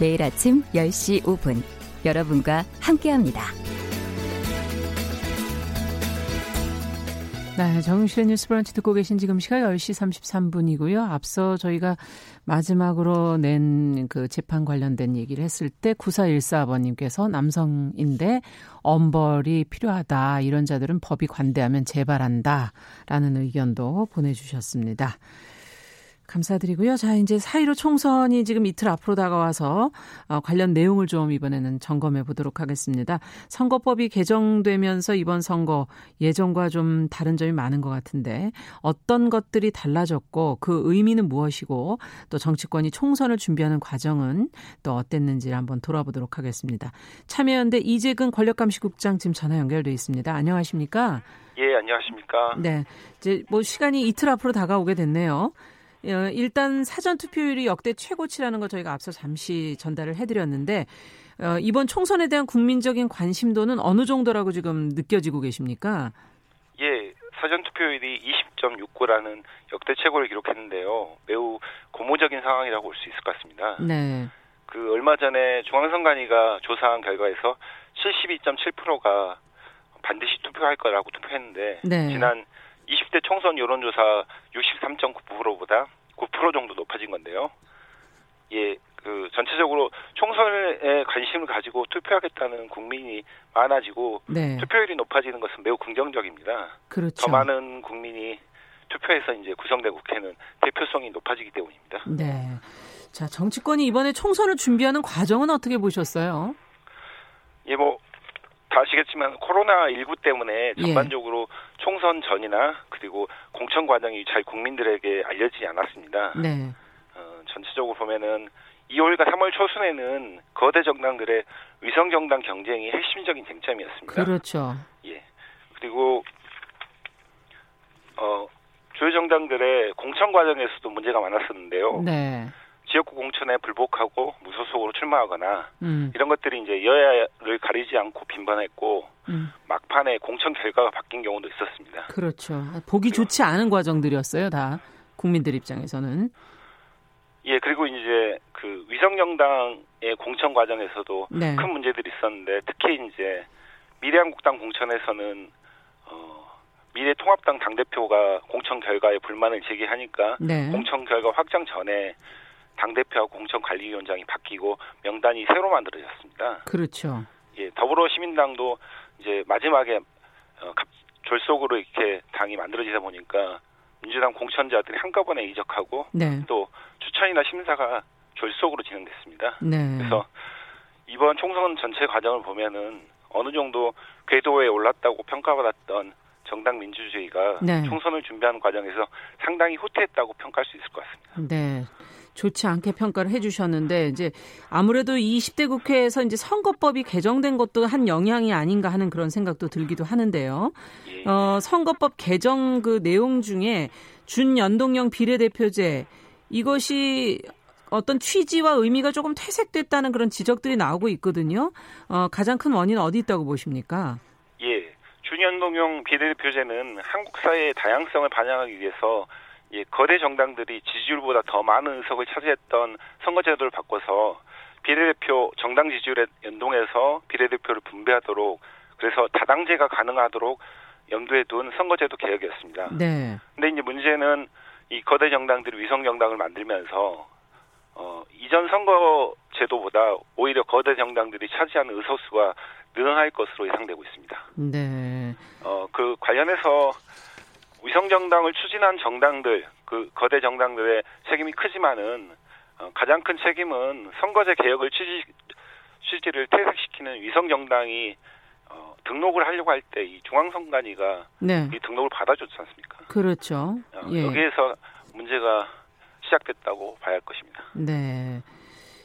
매일 아침 10시 5분 여러분과 함께합니다. 네, 정용실의 뉴스 브런치 듣고 계신 지금 시각 10시 33분이고요. 앞서 저희가 마지막으로 낸 그 재판 관련된 얘기를 했을 때 9414번님께서 남성인데 엄벌이 필요하다. 이런 자들은 법이 관대하면 재발한다. 라는 의견도 보내주셨습니다. 감사드리고요. 자, 이제 4.15 총선이 지금 이틀 앞으로 다가와서 관련 내용을 좀 이번에는 점검해 보도록 하겠습니다. 선거법이 개정되면서 이번 선거 예전과 좀 다른 점이 많은 것 같은데 어떤 것들이 달라졌고 그 의미는 무엇이고 또 정치권이 총선을 준비하는 과정은 또 어땠는지를 한번 돌아보도록 하겠습니다. 참여연대 이재근 권력감시국장 지금 전화 연결돼 있습니다. 안녕하십니까? 예, 안녕하십니까? 네, 이제 뭐 시간이 이틀 앞으로 다가오게 됐네요. 일단 사전 투표율이 역대 최고치라는 걸 저희가 앞서 잠시 전달을 해드렸는데 이번 총선에 대한 국민적인 관심도는 어느 정도라고 지금 느껴지고 계십니까? 예, 사전 투표율이 20.69라는 역대 최고를 기록했는데요. 매우 고무적인 상황이라고 볼 수 있을 것 같습니다. 네. 얼마 전에 중앙선관위가 조사한 결과에서 72.7%가 반드시 투표할 거라고 투표했는데 네. 지난 20대 총선 여론조사 63.9%보다 9% 정도 높아진 건데요. 예, 그 전체적으로 총선에 관심을 가지고 투표하겠다는 국민이 많아지고 네. 투표율이 높아지는 것은 매우 긍정적입니다. 그렇죠. 더 많은 국민이 투표해서 이제 구성된 국회는 대표성이 높아지기 때문입니다. 네. 자, 정치권이 이번에 총선을 준비하는 과정은 어떻게 보셨어요? 예, 뭐 다 아시겠지만 코로나19 때문에 전반적으로 예. 총선 전이나 그리고 공천 과정이 잘 국민들에게 알려지지 않았습니다. 네. 전체적으로 보면은 2월과 3월 초순에는 거대 정당들의 위성 정당 경쟁이 핵심적인 쟁점이었습니다. 그렇죠. 예. 그리고 주요 정당들의 공천 과정에서도 문제가 많았었는데요. 네. 지역구 공천에 불복하고 무소속으로 출마하거나 이런 것들이 이제 여야를 가리지 않고 빈번했고 막판에 공천 결과가 바뀐 경우도 있었습니다. 그렇죠. 보기 좋지 않은 과정들이었어요, 다 국민들 입장에서는. 예, 그리고 이제 그 위성 정당의 공천 과정에서도 네. 큰 문제들이 있었는데 특히 이제 미래한국당 공천에서는 미래통합당 당대표가 공천 결과에 불만을 제기하니까 네. 공천 결과 확정 전에 당대표와 공천관리위원장이 바뀌고 명단이 새로 만들어졌습니다. 그렇죠. 예, 더불어시민당도 이제 마지막에 졸속으로 이렇게 당이 만들어지다 보니까 민주당 공천자들이 한꺼번에 이적하고 네. 또 추천이나 심사가 졸속으로 진행됐습니다. 네. 그래서 이번 총선 전체 과정을 보면은 어느 정도 궤도에 올랐다고 평가받았던 정당 민주주의가 네. 총선을 준비하는 과정에서 상당히 후퇴했다고 평가할 수 있을 것 같습니다. 네. 좋지 않게 평가를 해주셨는데 이제 아무래도 20대 국회에서 이제 선거법이 개정된 것도 한 영향이 아닌가 하는 그런 생각도 들기도 하는데요. 예. 선거법 개정 그 내용 중에 준연동형 비례대표제 이것이 어떤 취지와 의미가 조금 퇴색됐다는 그런 지적들이 나오고 있거든요. 가장 큰 원인은 어디 있다고 보십니까? 예, 준연동형 비례대표제는 한국 사회의 다양성을 반영하기 위해서 예, 거대 정당들이 지지율보다 더 많은 의석을 차지했던 선거제도를 바꿔서 비례대표 정당 지지율에 연동해서 비례대표를 분배하도록 그래서 다당제가 가능하도록 염두에 둔 선거제도 개혁이었습니다. 네. 근데 이제 문제는 이 거대 정당들이 위성 정당을 만들면서 이전 선거제도보다 오히려 거대 정당들이 차지하는 의석수가 늘어날 것으로 예상되고 있습니다. 네. 그 관련해서 위성 정당을 추진한 정당들, 그 거대 정당들의 책임이 크지만은 가장 큰 책임은 선거제 개혁을 취지를 퇴색시키는 위성 정당이 등록을 하려고 할 때 이 중앙선관위가 네. 이 등록을 받아줬지 않습니까? 그렇죠. 예. 여기에서 문제가 시작됐다고 봐야 할 것입니다. 네.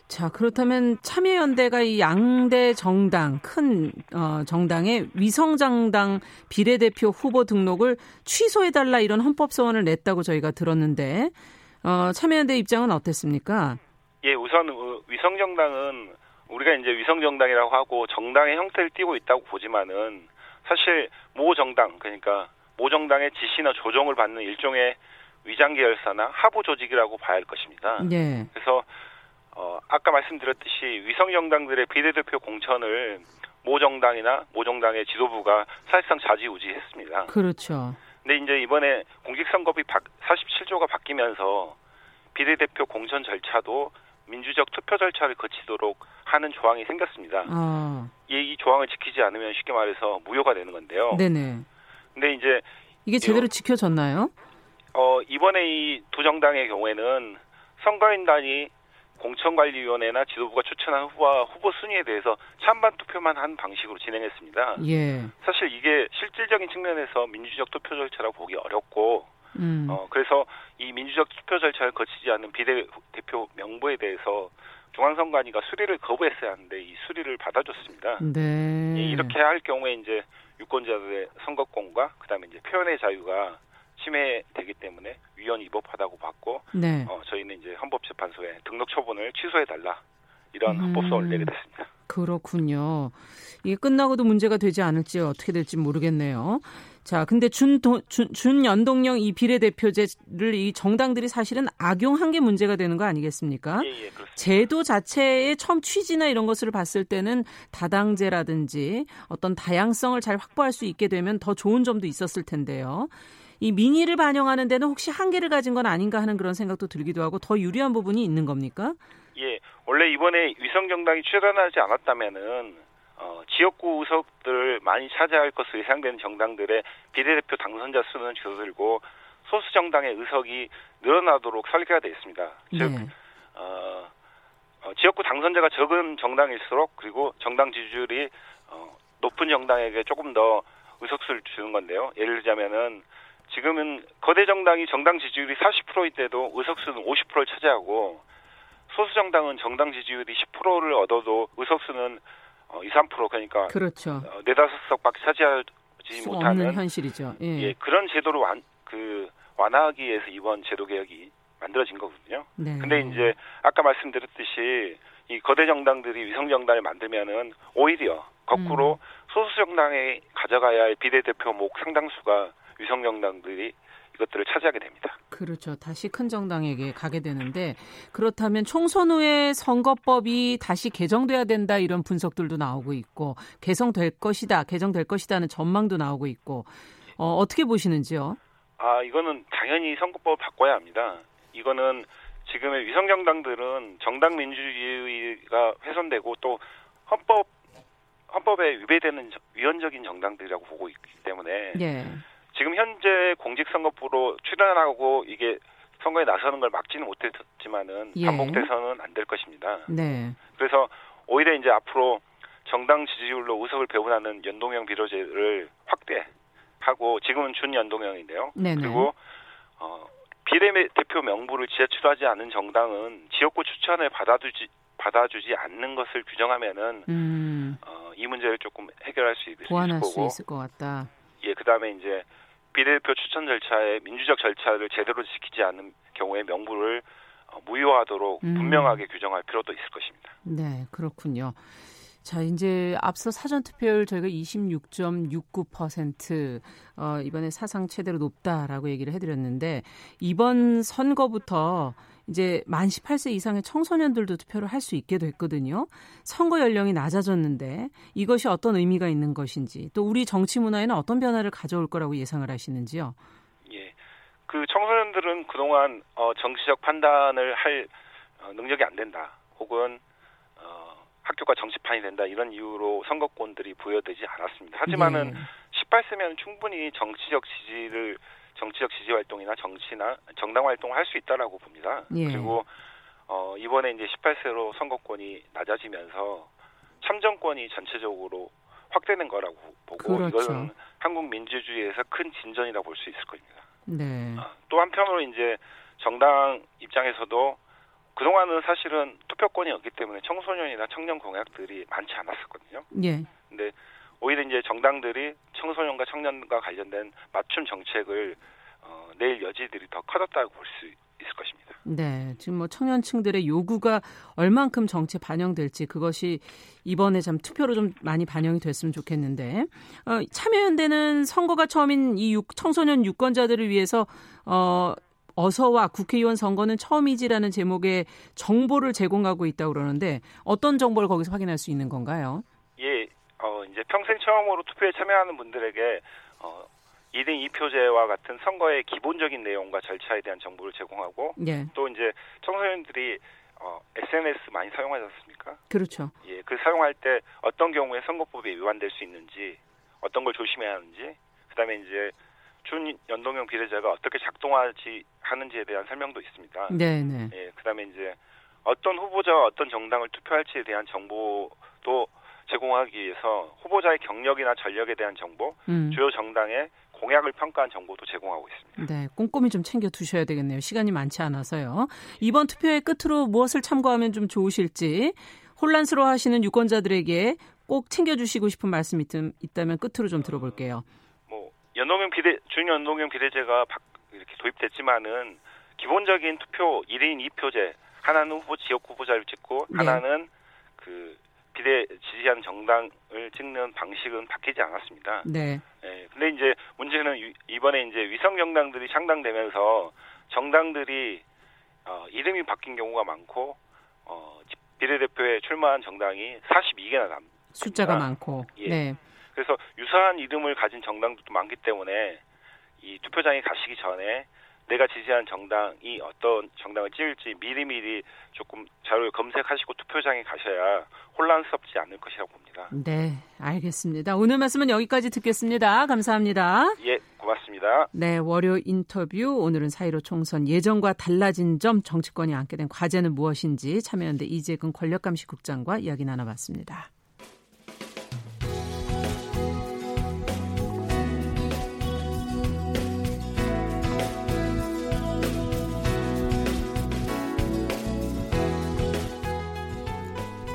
자, 그렇다면 참여연대가 이 양대 정당, 큰 정당의 위성정당 비례대표 후보 등록을 취소해달라 이런 헌법소원을 냈다고 저희가 들었는데 참여연대 입장은 어땠습니까? 예, 우선 위성정당은 우리가 이제 위성정당이라고 하고 정당의 형태를 띠고 있다고 보지만은 사실 모 정당, 그러니까 모 정당의 지시나 조정을 받는 일종의 위장계열사나 하부 조직이라고 봐야 할 것입니다. 예. 그래서 아까 말씀드렸듯이 위성정당들의 비례대표 공천을 모 정당이나 모 정당의 지도부가 사실상 좌지우지했습니다. 그렇죠. 근데 이제 이번에 공직선거법 47조가 바뀌면서 비례대표 공천 절차도 민주적 투표 절차를 거치도록 하는 조항이 생겼습니다. 이 조항을 지키지 않으면 쉽게 말해서 무효가 되는 건데요. 네네. 근데 이제 이게 제대로 지켜졌나요? 이번에 이 두 정당의 경우에는 선거인단이 공천관리위원회나 지도부가 추천한 후보와 후보 순위에 대해서 찬반 투표만 한 방식으로 진행했습니다. 예. 사실 이게 실질적인 측면에서 민주적 투표 절차라고 보기 어렵고 그래서 이 민주적 투표 절차를 거치지 않은 비례대표 명부에 대해서 중앙선관위가 수리를 거부했어야 하는데 이 수리를 받아줬습니다. 네. 예, 이렇게 할 경우에 이제 유권자들의 선거권과 그다음에 이제 표현의 자유가 침해되기 때문에 위헌 위법하다고 봤고 네. 저희는 이제 헌법재판소에 등록 처분을 취소해달라 이런 헌법소원을 내게 됐습니다. 그렇군요. 이게 끝나고도 문제가 되지 않을지 어떻게 될지 모르겠네요. 자, 근데 준연동형 이 비례대표제를 이 정당들이 사실은 악용한 게 문제가 되는 거 아니겠습니까? 예, 그렇습니다. 제도 자체의 처음 취지나 이런 것을 봤을 때는 다당제라든지 어떤 다양성을 잘 확보할 수 있게 되면 더 좋은 점도 있었을 텐데요. 이 민의를 반영하는 데는 혹시 한계를 가진 건 아닌가 하는 그런 생각도 들기도 하고 더 유리한 부분이 있는 겁니까? 예, 원래 이번에 위성정당이 출연하지 않았다면은 지역구 의석들을 많이 차지할 것으로 예상되는 정당들의 비례대표 당선자 수는 줄어들고 소수 정당의 의석이 늘어나도록 설계가 되어 있습니다. 네. 즉 지역구 당선자가 적은 정당일수록 그리고 정당 지지율이 높은 정당에게 조금 더 의석수를 주는 건데요. 예를 들자면은 지금은 거대 정당이 정당 지지율이 40%일 때도 의석수는 50%를 차지하고 소수 정당은 정당 지지율이 10%를 얻어도 의석수는 2, 3% 그러니까 그렇죠. 4-5석밖에 차지하지 못하는 없는 현실이죠. 예. 예, 그런 제도를 완화하기 위해서 이번 제도 개혁이 만들어진 거거든요. 네. 근데 이제 아까 말씀드렸듯이 이 거대 정당들이 위성 정당을 만들면은 오히려 거꾸로 소수 정당에 가져가야 할 비례대표 목 상당수가 위성 정당들이 이것들을 차지하게 됩니다. 그렇죠. 다시 큰 정당에게 가게 되는데 그렇다면 총선 후에 선거법이 다시 개정돼야 된다 이런 분석들도 나오고 있고 개정될 것이다 하는 전망도 나오고 있고 어떻게 보시는지요? 아, 이거는 당연히 선거법을 바꿔야 합니다. 이거는 지금의 위성 정당들은 정당 민주주의가 훼손되고 또 헌법에 위배되는 위헌적인 정당들이라고 보고 있기 때문에 예. 지금 현재 공직선거법으로 출연하고 이게 선거에 나서는 걸 막지는 못했지만은 반복돼서는 안 될 것입니다. 네. 그래서 오히려 이제 앞으로 정당 지지율로 의석을 배분하는 연동형 비례제를 확대하고 지금은 준연동형인데요. 네네. 그리고 비례대표 명부를 제출하지 않은 정당은 지역구 추천을 받아주지 않는 것을 규정하면은 이 문제를 조금 해결할 수 있을 거고 보완할 수 있을 것 같다. 예, 그다음에 이제 비례대표 추천 절차에 민주적 절차를 제대로 지키지 않는 경우에 명부를 무효하도록 분명하게 규정할 필요도 있을 것입니다. 네, 그렇군요. 자, 이제 앞서 사전투표율 저희가 26.69% 이번에 사상 최대로 높다라고 얘기를 해드렸는데 이번 선거부터 이제 만 18세 이상의 청소년들도 투표를 할 수 있게 됐거든요. 선거 연령이 낮아졌는데 이것이 어떤 의미가 있는 것인지 또 우리 정치 문화에는 어떤 변화를 가져올 거라고 예상을 하시는지요? 예, 그 청소년들은 그동안 정치적 판단을 할 능력이 안 된다 혹은 학교가 정치판이 된다 이런 이유로 선거권들이 부여되지 않았습니다. 하지만은 18세면 충분히 정치적 지지 활동이나 정치나 정당 활동을 할 수 있다라고 봅니다. 예. 그리고 이번에 이제 18세로 선거권이 낮아지면서 참정권이 전체적으로 확대된 거라고 보고 그렇죠. 이거는 한국 민주주의에서 큰 진전이라고 볼 수 있을 겁니다. 네. 또 한편으로 이제 정당 입장에서도 그동안은 사실은 투표권이 없기 때문에 청소년이나 청년 공약들이 많지 않았었거든요. 예. 근데 오히려 이제 정당들이 청소년과 청년과 관련된 맞춤 정책을 낼 여지들이 더 커졌다고 볼 수 있을 것입니다. 네, 지금 뭐 청년층들의 요구가 얼만큼 정치에 반영될지 그것이 이번에 참 투표로 좀 많이 반영이 됐으면 좋겠는데 참여연대는 선거가 처음인 이 청소년 유권자들을 위해서 어서와 국회의원 선거는 처음이지라는 제목의 정보를 제공하고 있다고 그러는데 어떤 정보를 거기서 확인할 수 있는 건가요? 예. 이제 평생 처음으로 투표에 참여하는 분들에게 2등 2표제와 같은 선거의 기본적인 내용과 절차에 대한 정보를 제공하고 예. 또 이제 청소년들이 SNS 많이 사용하지 않습니까? 그렇죠. 예, 그 사용할 때 어떤 경우에 선거법이 위반될 수 있는지 어떤 걸 조심해야 하는지 그다음에 이제 준연동형 비례제가 어떻게 작동하지 하는지에 대한 설명도 있습니다. 네네. 예, 그다음에 이제 어떤 후보자와 어떤 정당을 투표할지에 대한 정보도 제공하기 위해서 후보자의 경력이나 전력에 대한 정보, 주요 정당의 공약을 평가한 정보도 제공하고 있습니다. 네, 꼼꼼히 좀 챙겨 두셔야 되겠네요. 시간이 많지 않아서요. 이번 투표의 끝으로 무엇을 참고하면 좀 좋으실지 혼란스러워하시는 유권자들에게 꼭 챙겨주시고 싶은 말씀이 있다면 끝으로 좀 들어볼게요. 뭐 준연동형 비례제가 이렇게 도입됐지만은 기본적인 투표 1인 2표제 하나는 지역 후보자를 찍고 네. 하나는 그 지지하는 정당을 찍는 방식은 바뀌지 않았습니다. 네. 예, 근데 이제 문제는 이번에 이제 위성 정당들이 창당되면서 정당들이 이름이 바뀐 경우가 많고 비례대표에 출마한 정당이 42개나 남습니다. 숫자가 많고. 예. 네. 그래서 유사한 이름을 가진 정당도 많기 때문에 이 투표장에 가시기 전에 내가 지지한 정당이 어떤 정당을 찍을지 미리미리 조금 자료를 검색하시고 투표장에 가셔야 혼란스럽지 않을 것이라고 봅니다. 네, 알겠습니다. 오늘 말씀은 여기까지 듣겠습니다. 감사합니다. 예, 고맙습니다. 네, 월요 인터뷰 오늘은 4.15 총선 예전과 달라진 점, 정치권이 안게 된 과제는 무엇인지 참여연대 이재근 권력감시국장과 이야기 나눠봤습니다.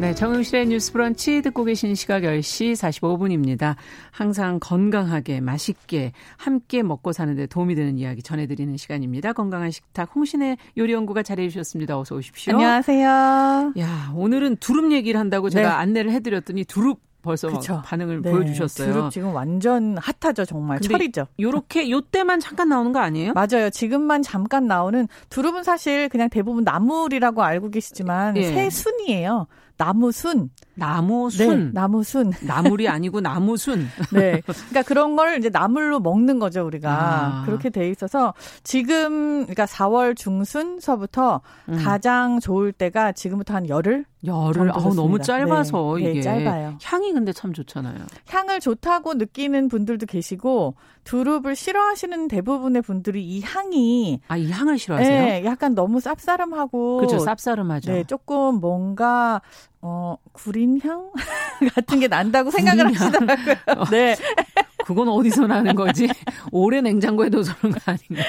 네, 정용실의 뉴스 브런치 듣고 계신 시각 10시 45분입니다. 항상 건강하게 맛있게 함께 먹고 사는 데 도움이 되는 이야기 전해드리는 시간입니다. 건강한 식탁 홍신의 요리연구가 자리해 주셨습니다. 어서 오십시오. 안녕하세요. 야, 오늘은 두릅 얘기를 한다고 제가 네. 안내를 해드렸더니 두릅 벌써 반응을 네. 보여주셨어요. 두릅 지금 완전 핫하죠. 정말 철이죠. 요렇게 요때만 잠깐 나오는 거 아니에요? 맞아요. 지금만 잠깐 나오는 두릅은 사실 그냥 대부분 나물이라고 알고 계시지만 예. 새순이에요. 나무순. 나물이 아니고 나무순. 네. 그러니까 그런 걸 이제 나물로 먹는 거죠, 우리가. 아. 그렇게 돼 있어서 지금, 그러니까 4월 중순서부터 가장 좋을 때가 지금부터 한 열흘. 아우, 너무 짧아서 네. 이게. 네, 짧아요. 향이 근데 참 좋잖아요. 향을 좋다고 느끼는 분들도 계시고, 두릅을 싫어하시는 대부분의 분들이 이 향이. 아, 이 향을 싫어하세요? 네. 약간 너무 쌉싸름하고. 그죠, 쌉싸름하죠. 네. 조금 뭔가, 구린향? 같은 게 난다고 생각을 하시더라고요. 네. 그건 어디서 나는 거지? 오래 냉장고에 넣어서는 거 아닌가?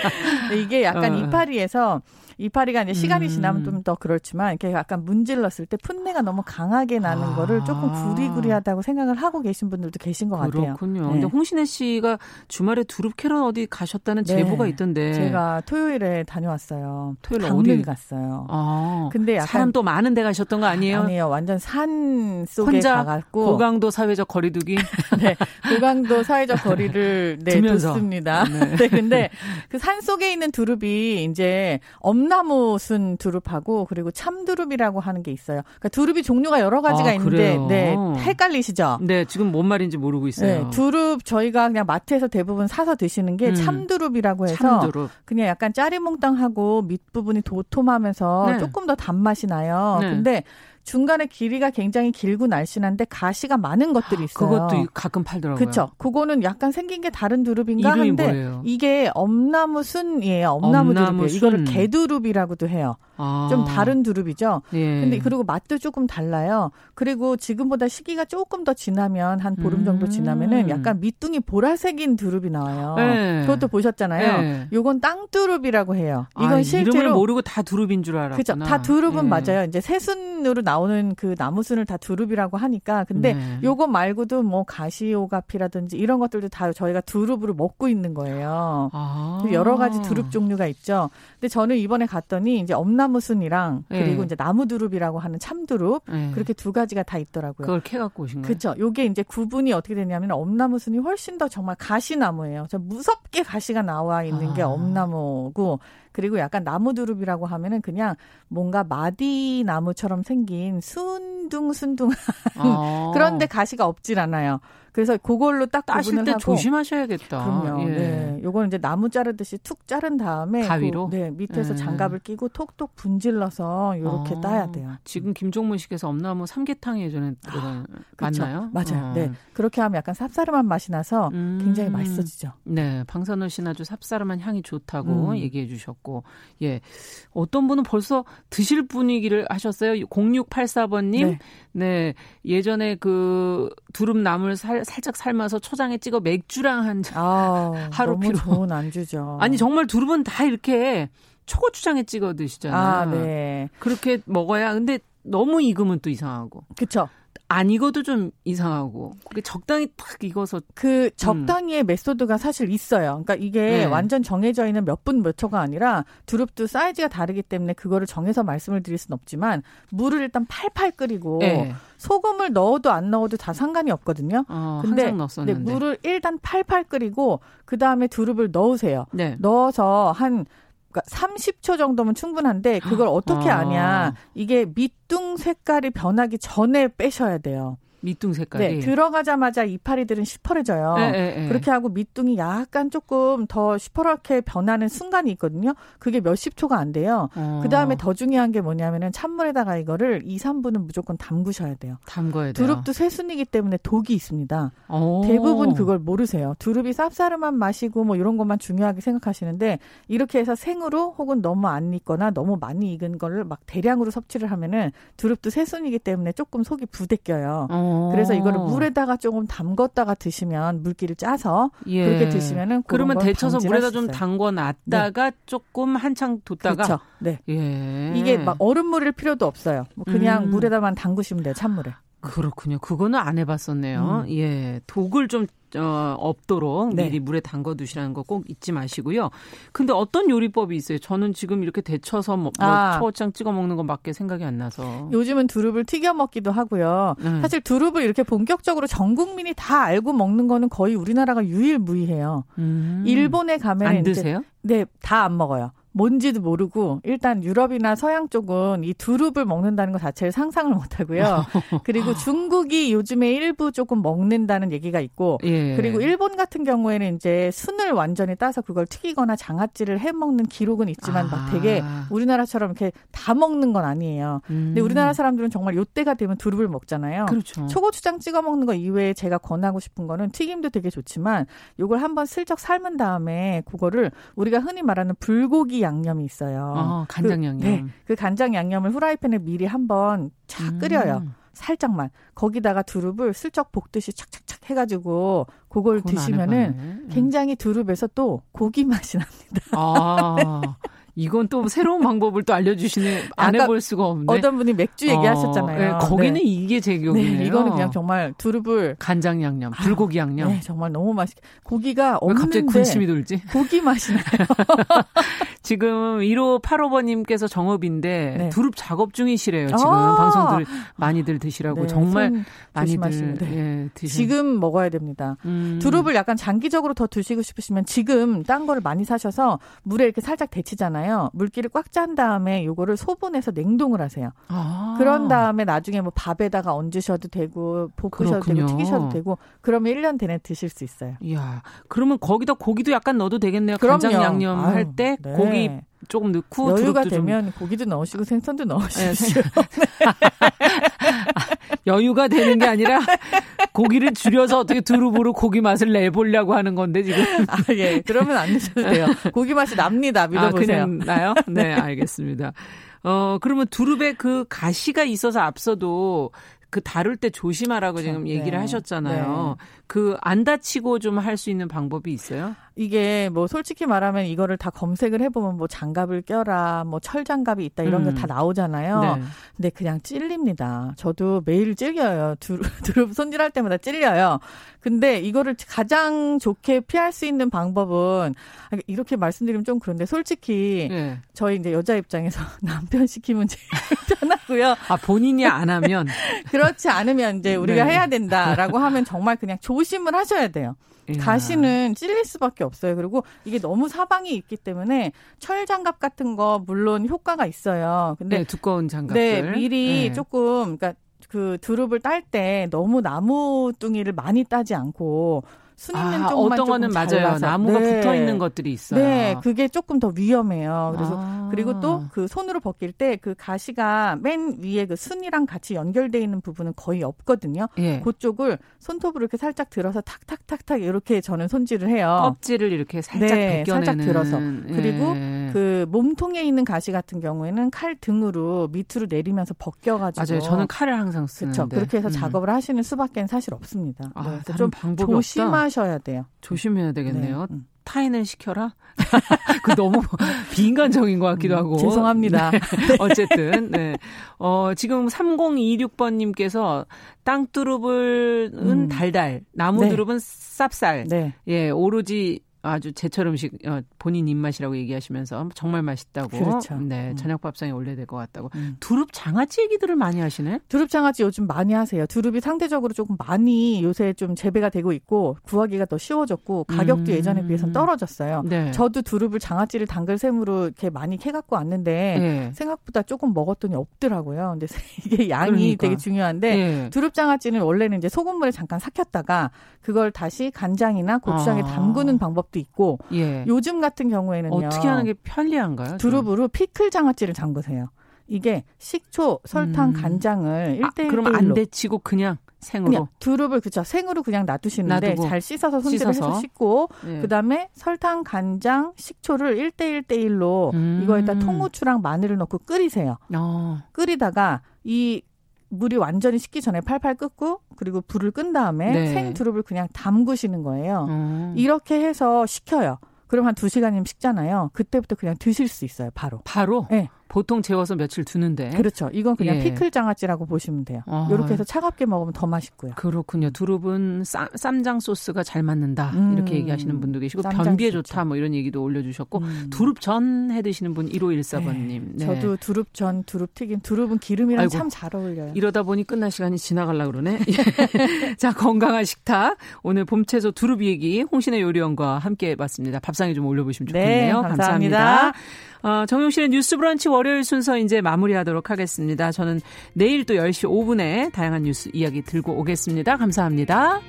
이게 약간 이파리가 이제 시간이 지나면 좀 더 그렇지만 이렇게 약간 문질렀을 때 풋내가 너무 강하게 나는 거를 조금 구리구리하다고 생각을 하고 계신 분들도 계신 것 같아요. 그렇군요. 네. 근데 홍신혜 씨가 주말에 두릅 캐러 어디 가셨다는 네. 제보가 있던데. 제가 토요일에 다녀왔어요. 토요일에 강릉 갔어요. 아. 근데 약간 사람 또 많은 데 가셨던 거 아니에요? 아니에요. 완전 산 속에 가갖고. 고강도 사회적 거리두기. 네. 고강도 사회적 거리를 네, 뒀습니다. 네. 네. 근데 그 산 속에 있는 두릅이 이제 엄나무순 두릅하고 그리고 참두릅이라고 하는 게 있어요. 그러니까 두릅이 종류가 여러 가지가 있는데 네, 헷갈리시죠? 네, 지금 뭔 말인지 모르고 있어요. 네, 두릅 저희가 그냥 마트에서 대부분 사서 드시는 게 참두릅이라고 해서 참두릅. 그냥 약간 짜리몽땅하고 밑부분이 도톰하면서 네. 조금 더 단맛이 나요. 네. 근데 중간에 길이가 굉장히 길고 날씬한데 가시가 많은 것들이 있어요. 그것도 가끔 팔더라고요. 그렇죠. 그거는 약간 생긴 게 다른 두릅인가 이름이 한데 뭐예요? 이게 엄나무순이에요. 엄나무두릅이에요. 이거를 개두릅이라고도 해요. 아. 좀 다른 두릅이죠. 예. 근데 그리고 맛도 조금 달라요. 그리고 지금보다 시기가 조금 더 지나면 한 보름 정도 지나면은 약간 밑둥이 보라색인 두릅이 나와요. 예. 그것도 보셨잖아요. 예. 요건 땅두릅이라고 해요. 이건 실제로 이름을 모르고 다 두릅인 줄 알았구나. 그렇죠. 다 두릅은 예. 맞아요. 이제 새순으로 나오는 그 나무순을 다 두릅이라고 하니까 근데 요거 말고도 뭐 가시오가피라든지 이런 것들도 다 저희가 두릅으로 먹고 있는 거예요. 아. 여러 가지 두릅 종류가 있죠. 근데 저는 이번에 갔더니 이제 엄나무순이랑 그리고 이제 나무두릅이라고 하는 참두릅 그렇게 두 가지가 다 있더라고요. 그걸 캐갖고 오신 거예요? 그렇죠. 요게 이제 구분이 어떻게 되냐면 엄나무순이 훨씬 더 정말 가시나무예요. 저 무섭게 가시가 나와 있는 게 엄나무고 그리고 약간 나무두릅이라고 하면은 그냥 뭔가 마디 나무처럼 생긴 순둥순둥한 그런데 가시가 없질 않아요. 그래서 그걸로 딱 구분을 하고. 조심하셔야겠다. 그럼요. 예. 네, 요건 이제 나무 자르듯이 툭 자른 다음에 가위로 그, 네, 밑에서 예. 장갑을 끼고 톡톡 분질러서 요렇게 따야 돼요. 지금 김종문 씨께서 엄나무 삼계탕 예전에 그렇죠. 맞나요? 맞아요. 네, 그렇게 하면 약간 쌉싸름한 맛이 나서 굉장히 맛있어지죠. 네, 방선호 씨는 아주 쌉싸름한 향이 좋다고 얘기해 주셨고, 예, 어떤 분은 벌써 드실 분위기를 하셨어요. 0684번님, 네, 예전에 그 두릅 나물 살짝 삶아서 초장에 찍어 맥주랑 한 하루피로. 너무 좋은 안주죠. 아니 정말 두릅은 다 이렇게 초고추장에 찍어 드시잖아요. 아, 네. 그렇게 먹어야 근데 너무 익으면 또 이상하고. 그렇죠. 안 익어도 좀 이상하고 그게 적당히 탁 익어서 그 적당히의 메소드가 사실 있어요. 그러니까 이게 완전 정해져 있는 몇 분 몇 초가 아니라 두릅도 사이즈가 다르기 때문에 그거를 정해서 말씀을 드릴 순 없지만 물을 일단 팔팔 끓이고 소금을 넣어도 안 넣어도 다 상관이 없거든요. 근데 항상 넣었었는데. 물을 일단 팔팔 끓이고 그다음에 두릅을 넣으세요. 네. 넣어서 한 30초 정도면 충분한데 그걸 어떻게 아냐. 이게 밑둥 색깔이 변하기 전에 빼셔야 돼요. 밑둥 색깔이? 네. 들어가자마자 이파리들은 시퍼래져요. 그렇게 하고 밑둥이 약간 조금 더 시퍼렇게 변하는 순간이 있거든요. 그게 몇십 초가 안 돼요. 그다음에 더 중요한 게 뭐냐면은 찬물에다가 이거를 2, 3분은 무조건 담그셔야 돼요. 담궈야 돼요. 두릅도 새순이기 때문에 독이 있습니다. 대부분 그걸 모르세요. 두릅이 쌉싸름한 맛이고 뭐 이런 것만 중요하게 생각하시는데 이렇게 해서 생으로 혹은 너무 안 익거나 너무 많이 익은 거를 막 대량으로 섭취를 하면은 두릅도 새순이기 때문에 조금 속이 부대껴요. 그래서 이거를 물에다가 조금 담궜다가 드시면 물기를 짜서 그렇게 드시면은 그러면 데쳐서 물에다 좀 담궈놨다가 조금 한창 뒀다가 그렇죠. 네. 예. 이게 막 얼음물일 필요도 없어요. 그냥 물에다만 담그시면 돼요. 찬물에. 그렇군요. 그거는 안 해봤었네요. 예, 독을 좀 없도록 미리 물에 담궈두시라는 거 꼭 잊지 마시고요. 근데 어떤 요리법이 있어요? 저는 지금 이렇게 데쳐서 뭐 초고추장 찍어 먹는 것밖에 생각이 안 나서. 요즘은 두릅을 튀겨 먹기도 하고요. 사실 두릅을 이렇게 본격적으로 전 국민이 다 알고 먹는 거는 거의 우리나라가 유일무이해요. 일본에 가면 안 드세요? 이제, 네, 다 안 먹어요. 뭔지도 모르고 일단 유럽이나 서양 쪽은 이 두릅을 먹는다는 것 자체를 상상을 못하고요. 그리고 중국이 요즘에 일부 조금 먹는다는 얘기가 있고 그리고 일본 같은 경우에는 이제 순을 완전히 따서 그걸 튀기거나 장아찌를 해먹는 기록은 있지만 막 되게 우리나라처럼 이렇게 다 먹는 건 아니에요. 근데 우리나라 사람들은 정말 요때가 되면 두릅을 먹잖아요. 그렇죠. 초고추장 찍어 먹는 거 이외에 제가 권하고 싶은 거는 튀김도 되게 좋지만 이걸 한번 슬쩍 삶은 다음에 그거를 우리가 흔히 말하는 불고기 양념이 있어요. 간장 양념. 그 간장 양념을 후라이팬에 미리 한번 쫙 끓여요. 살짝만. 거기다가 두릅을 슬쩍 볶듯이 착착착 해가지고 그걸 드시면은 굉장히 두릅에서 또 고기 맛이 납니다. 네. 이건 또 새로운 방법을 또 알려주시네. 안 해볼 수가 없네. 어떤 분이 맥주 얘기하셨잖아요. 거기는 이게 제 기억이네요. 네, 이거는 그냥 정말 두릅을. 간장 양념, 불고기 양념. 네, 정말 너무 맛있게. 고기가 없는데. 왜 갑자기 군침이 돌지? 고기 맛이 나요. 지금 1585번님께서 정업인데 두릅 작업 중이시래요. 지금 방송들 많이들 드시라고. 네, 정말 많이들 드시고. 지금 먹어야 됩니다. 두릅을 약간 장기적으로 더 드시고 싶으시면 지금 딴 거를 많이 사셔서 물에 이렇게 살짝 데치잖아요. 물기를 꽉 짠 다음에 요거를 소분해서 냉동을 하세요. 그런 다음에 나중에 뭐 밥에다가 얹으셔도 되고 볶으셔도 되고 튀기셔도 되고 그러면 1년 내내 드실 수 있어요. 이야, 그러면 거기다 고기도 약간 넣어도 되겠네요. 그럼요. 간장 양념 할 때 고기 조금 넣고 여유가 되면 고기도 넣으시고 생선도 넣으시죠. 여유가 되는 게 아니라 고기를 줄여서 어떻게 두릅으로 고기 맛을 내보려고 하는 건데 지금. 그러면 안 드셔도 돼요. 고기 맛이 납니다. 믿어보세요. 그냥 나요? 네, 알겠습니다. 그러면 두릅에 그 가시가 있어서 앞서도 그 다룰 때 조심하라고 지금 얘기를 하셨잖아요. 그 안 다치고 좀 할 수 있는 방법이 있어요? 이게 뭐 솔직히 말하면 이거를 다 검색을 해보면 뭐 장갑을 껴라, 뭐 철장갑이 있다 이런 게 다 나오잖아요. 근데 그냥 찔립니다. 저도 매일 찔려요. 두릅 손질할 때마다 찔려요. 근데 이거를 가장 좋게 피할 수 있는 방법은 이렇게 말씀드리면 좀 그런데 솔직히 저희 이제 여자 입장에서 남편 시키면 제일 편하고요. 아, 본인이 안 하면? 그렇지 않으면 이제 우리가 해야 된다라고 하면 정말 그냥 조심을 하셔야 돼요. 가시는 찔릴 수밖에 없어요. 그리고 이게 너무 사방이 있기 때문에 철 장갑 같은 거 물론 효과가 있어요. 근데 두꺼운 장갑들. 미리 조금 그러니까 그 두릅을 딸 때 너무 나무뚱이를 많이 따지 않고 순 있는 쪽만 어떤 거는 맞아요. 나무가 붙어 있는 것들이 있어요. 네, 그게 조금 더 위험해요. 그래서 그리고 또 그 손으로 벗길 때 그 가시가 맨 위에 그 순이랑 같이 연결돼 있는 부분은 거의 없거든요. 그쪽을 손톱으로 이렇게 살짝 들어서 탁탁탁탁 이렇게 저는 손질을 해요. 껍질을 이렇게 살짝 벗겨내는. 살짝 들어서 그리고 그 몸통에 있는 가시 같은 경우에는 칼 등으로 밑으로 내리면서 벗겨가지고. 맞아요. 저는 칼을 항상 쓰는데. 그렇죠. 그렇게 해서 작업을 하시는 수밖에는 사실 없습니다. 다른 방법이 없다. 조심해야 되겠네요. 타인을 시켜라? 그 너무 비인간적인 것 같기도 하고. 죄송합니다. 네. 어쨌든, 네. 지금 3026번님께서 땅두릅은 달달, 나무두릅은 네. 쌉쌀. 네. 예, 오로지 아주 제철 음식, 본인 입맛이라고 얘기하시면서 정말 맛있다고. 그렇죠. 네, 저녁밥상에 올려야 될 것 같다고. 두릅 장아찌 얘기들을 많이 하시네? 두릅 장아찌 요즘 많이 하세요. 두릅이 상대적으로 조금 많이 요새 좀 재배가 되고 있고 구하기가 더 쉬워졌고 가격도 예전에 비해서는 떨어졌어요. 네. 저도 두릅을 장아찌를 당글샘으로 이렇게 많이 캐갖고 왔는데 네. 생각보다 조금 먹었더니 없더라고요. 근데 이게 양이 그러니까. 되게 중요한데 네. 두릅 장아찌는 원래는 이제 소금물에 잠깐 삭혔다가 그걸 다시 간장이나 고추장에 담그는 방법도 있고 예. 요즘 같은 경우에는요. 어떻게 하는 게 편리한가요? 두릅으로 피클 장아찌를 담그세요. 이게 식초, 설탕, 간장을 1:1로. 그럼 안 데치고 그냥 생으로? 그냥 두릅을 그쵸. 생으로 그냥 놔두시는데 놔두고. 잘 씻어서 손질을 해서 씻고 예. 그다음에 설탕, 간장, 식초를 1:1:1로 이거에다 통후추랑 마늘을 넣고 끓이세요. 끓이다가 이 물이 완전히 식기 전에 팔팔 끓고 그리고 불을 끈 다음에 네. 생 두릅을 그냥 담그시는 거예요. 이렇게 해서 식혀요. 그럼 한 2시간이면 식잖아요. 그때부터 그냥 드실 수 있어요. 바로. 바로? 네. 보통 재워서 며칠 두는데. 그렇죠. 이건 그냥 예. 피클 장아찌라고 보시면 돼요. 이렇게 해서 차갑게 먹으면 더 맛있고요. 그렇군요. 두릅은 쌈장 소스가 잘 맞는다. 이렇게 얘기하시는 분도 계시고 변비에 좋다. 뭐 이런 얘기도 올려주셨고 두릅전 해드시는 분 1514번님. 네. 저도 두릅전, 두릅튀김. 두릅은 기름이랑 참 잘 어울려요. 이러다 보니 끝날 시간이 지나가려고 그러네. 자, 건강한 식탁. 오늘 봄채소 두릅 얘기 홍신의 요리원과 함께 해봤습니다. 밥상에 좀 올려보시면 좋겠네요. 네, 감사합니다. 정용실의 뉴스 브런치 월요일 순서 이제 마무리하도록 하겠습니다. 저는 내일 또 10시 5분에 다양한 뉴스 이야기 들고 오겠습니다. 감사합니다.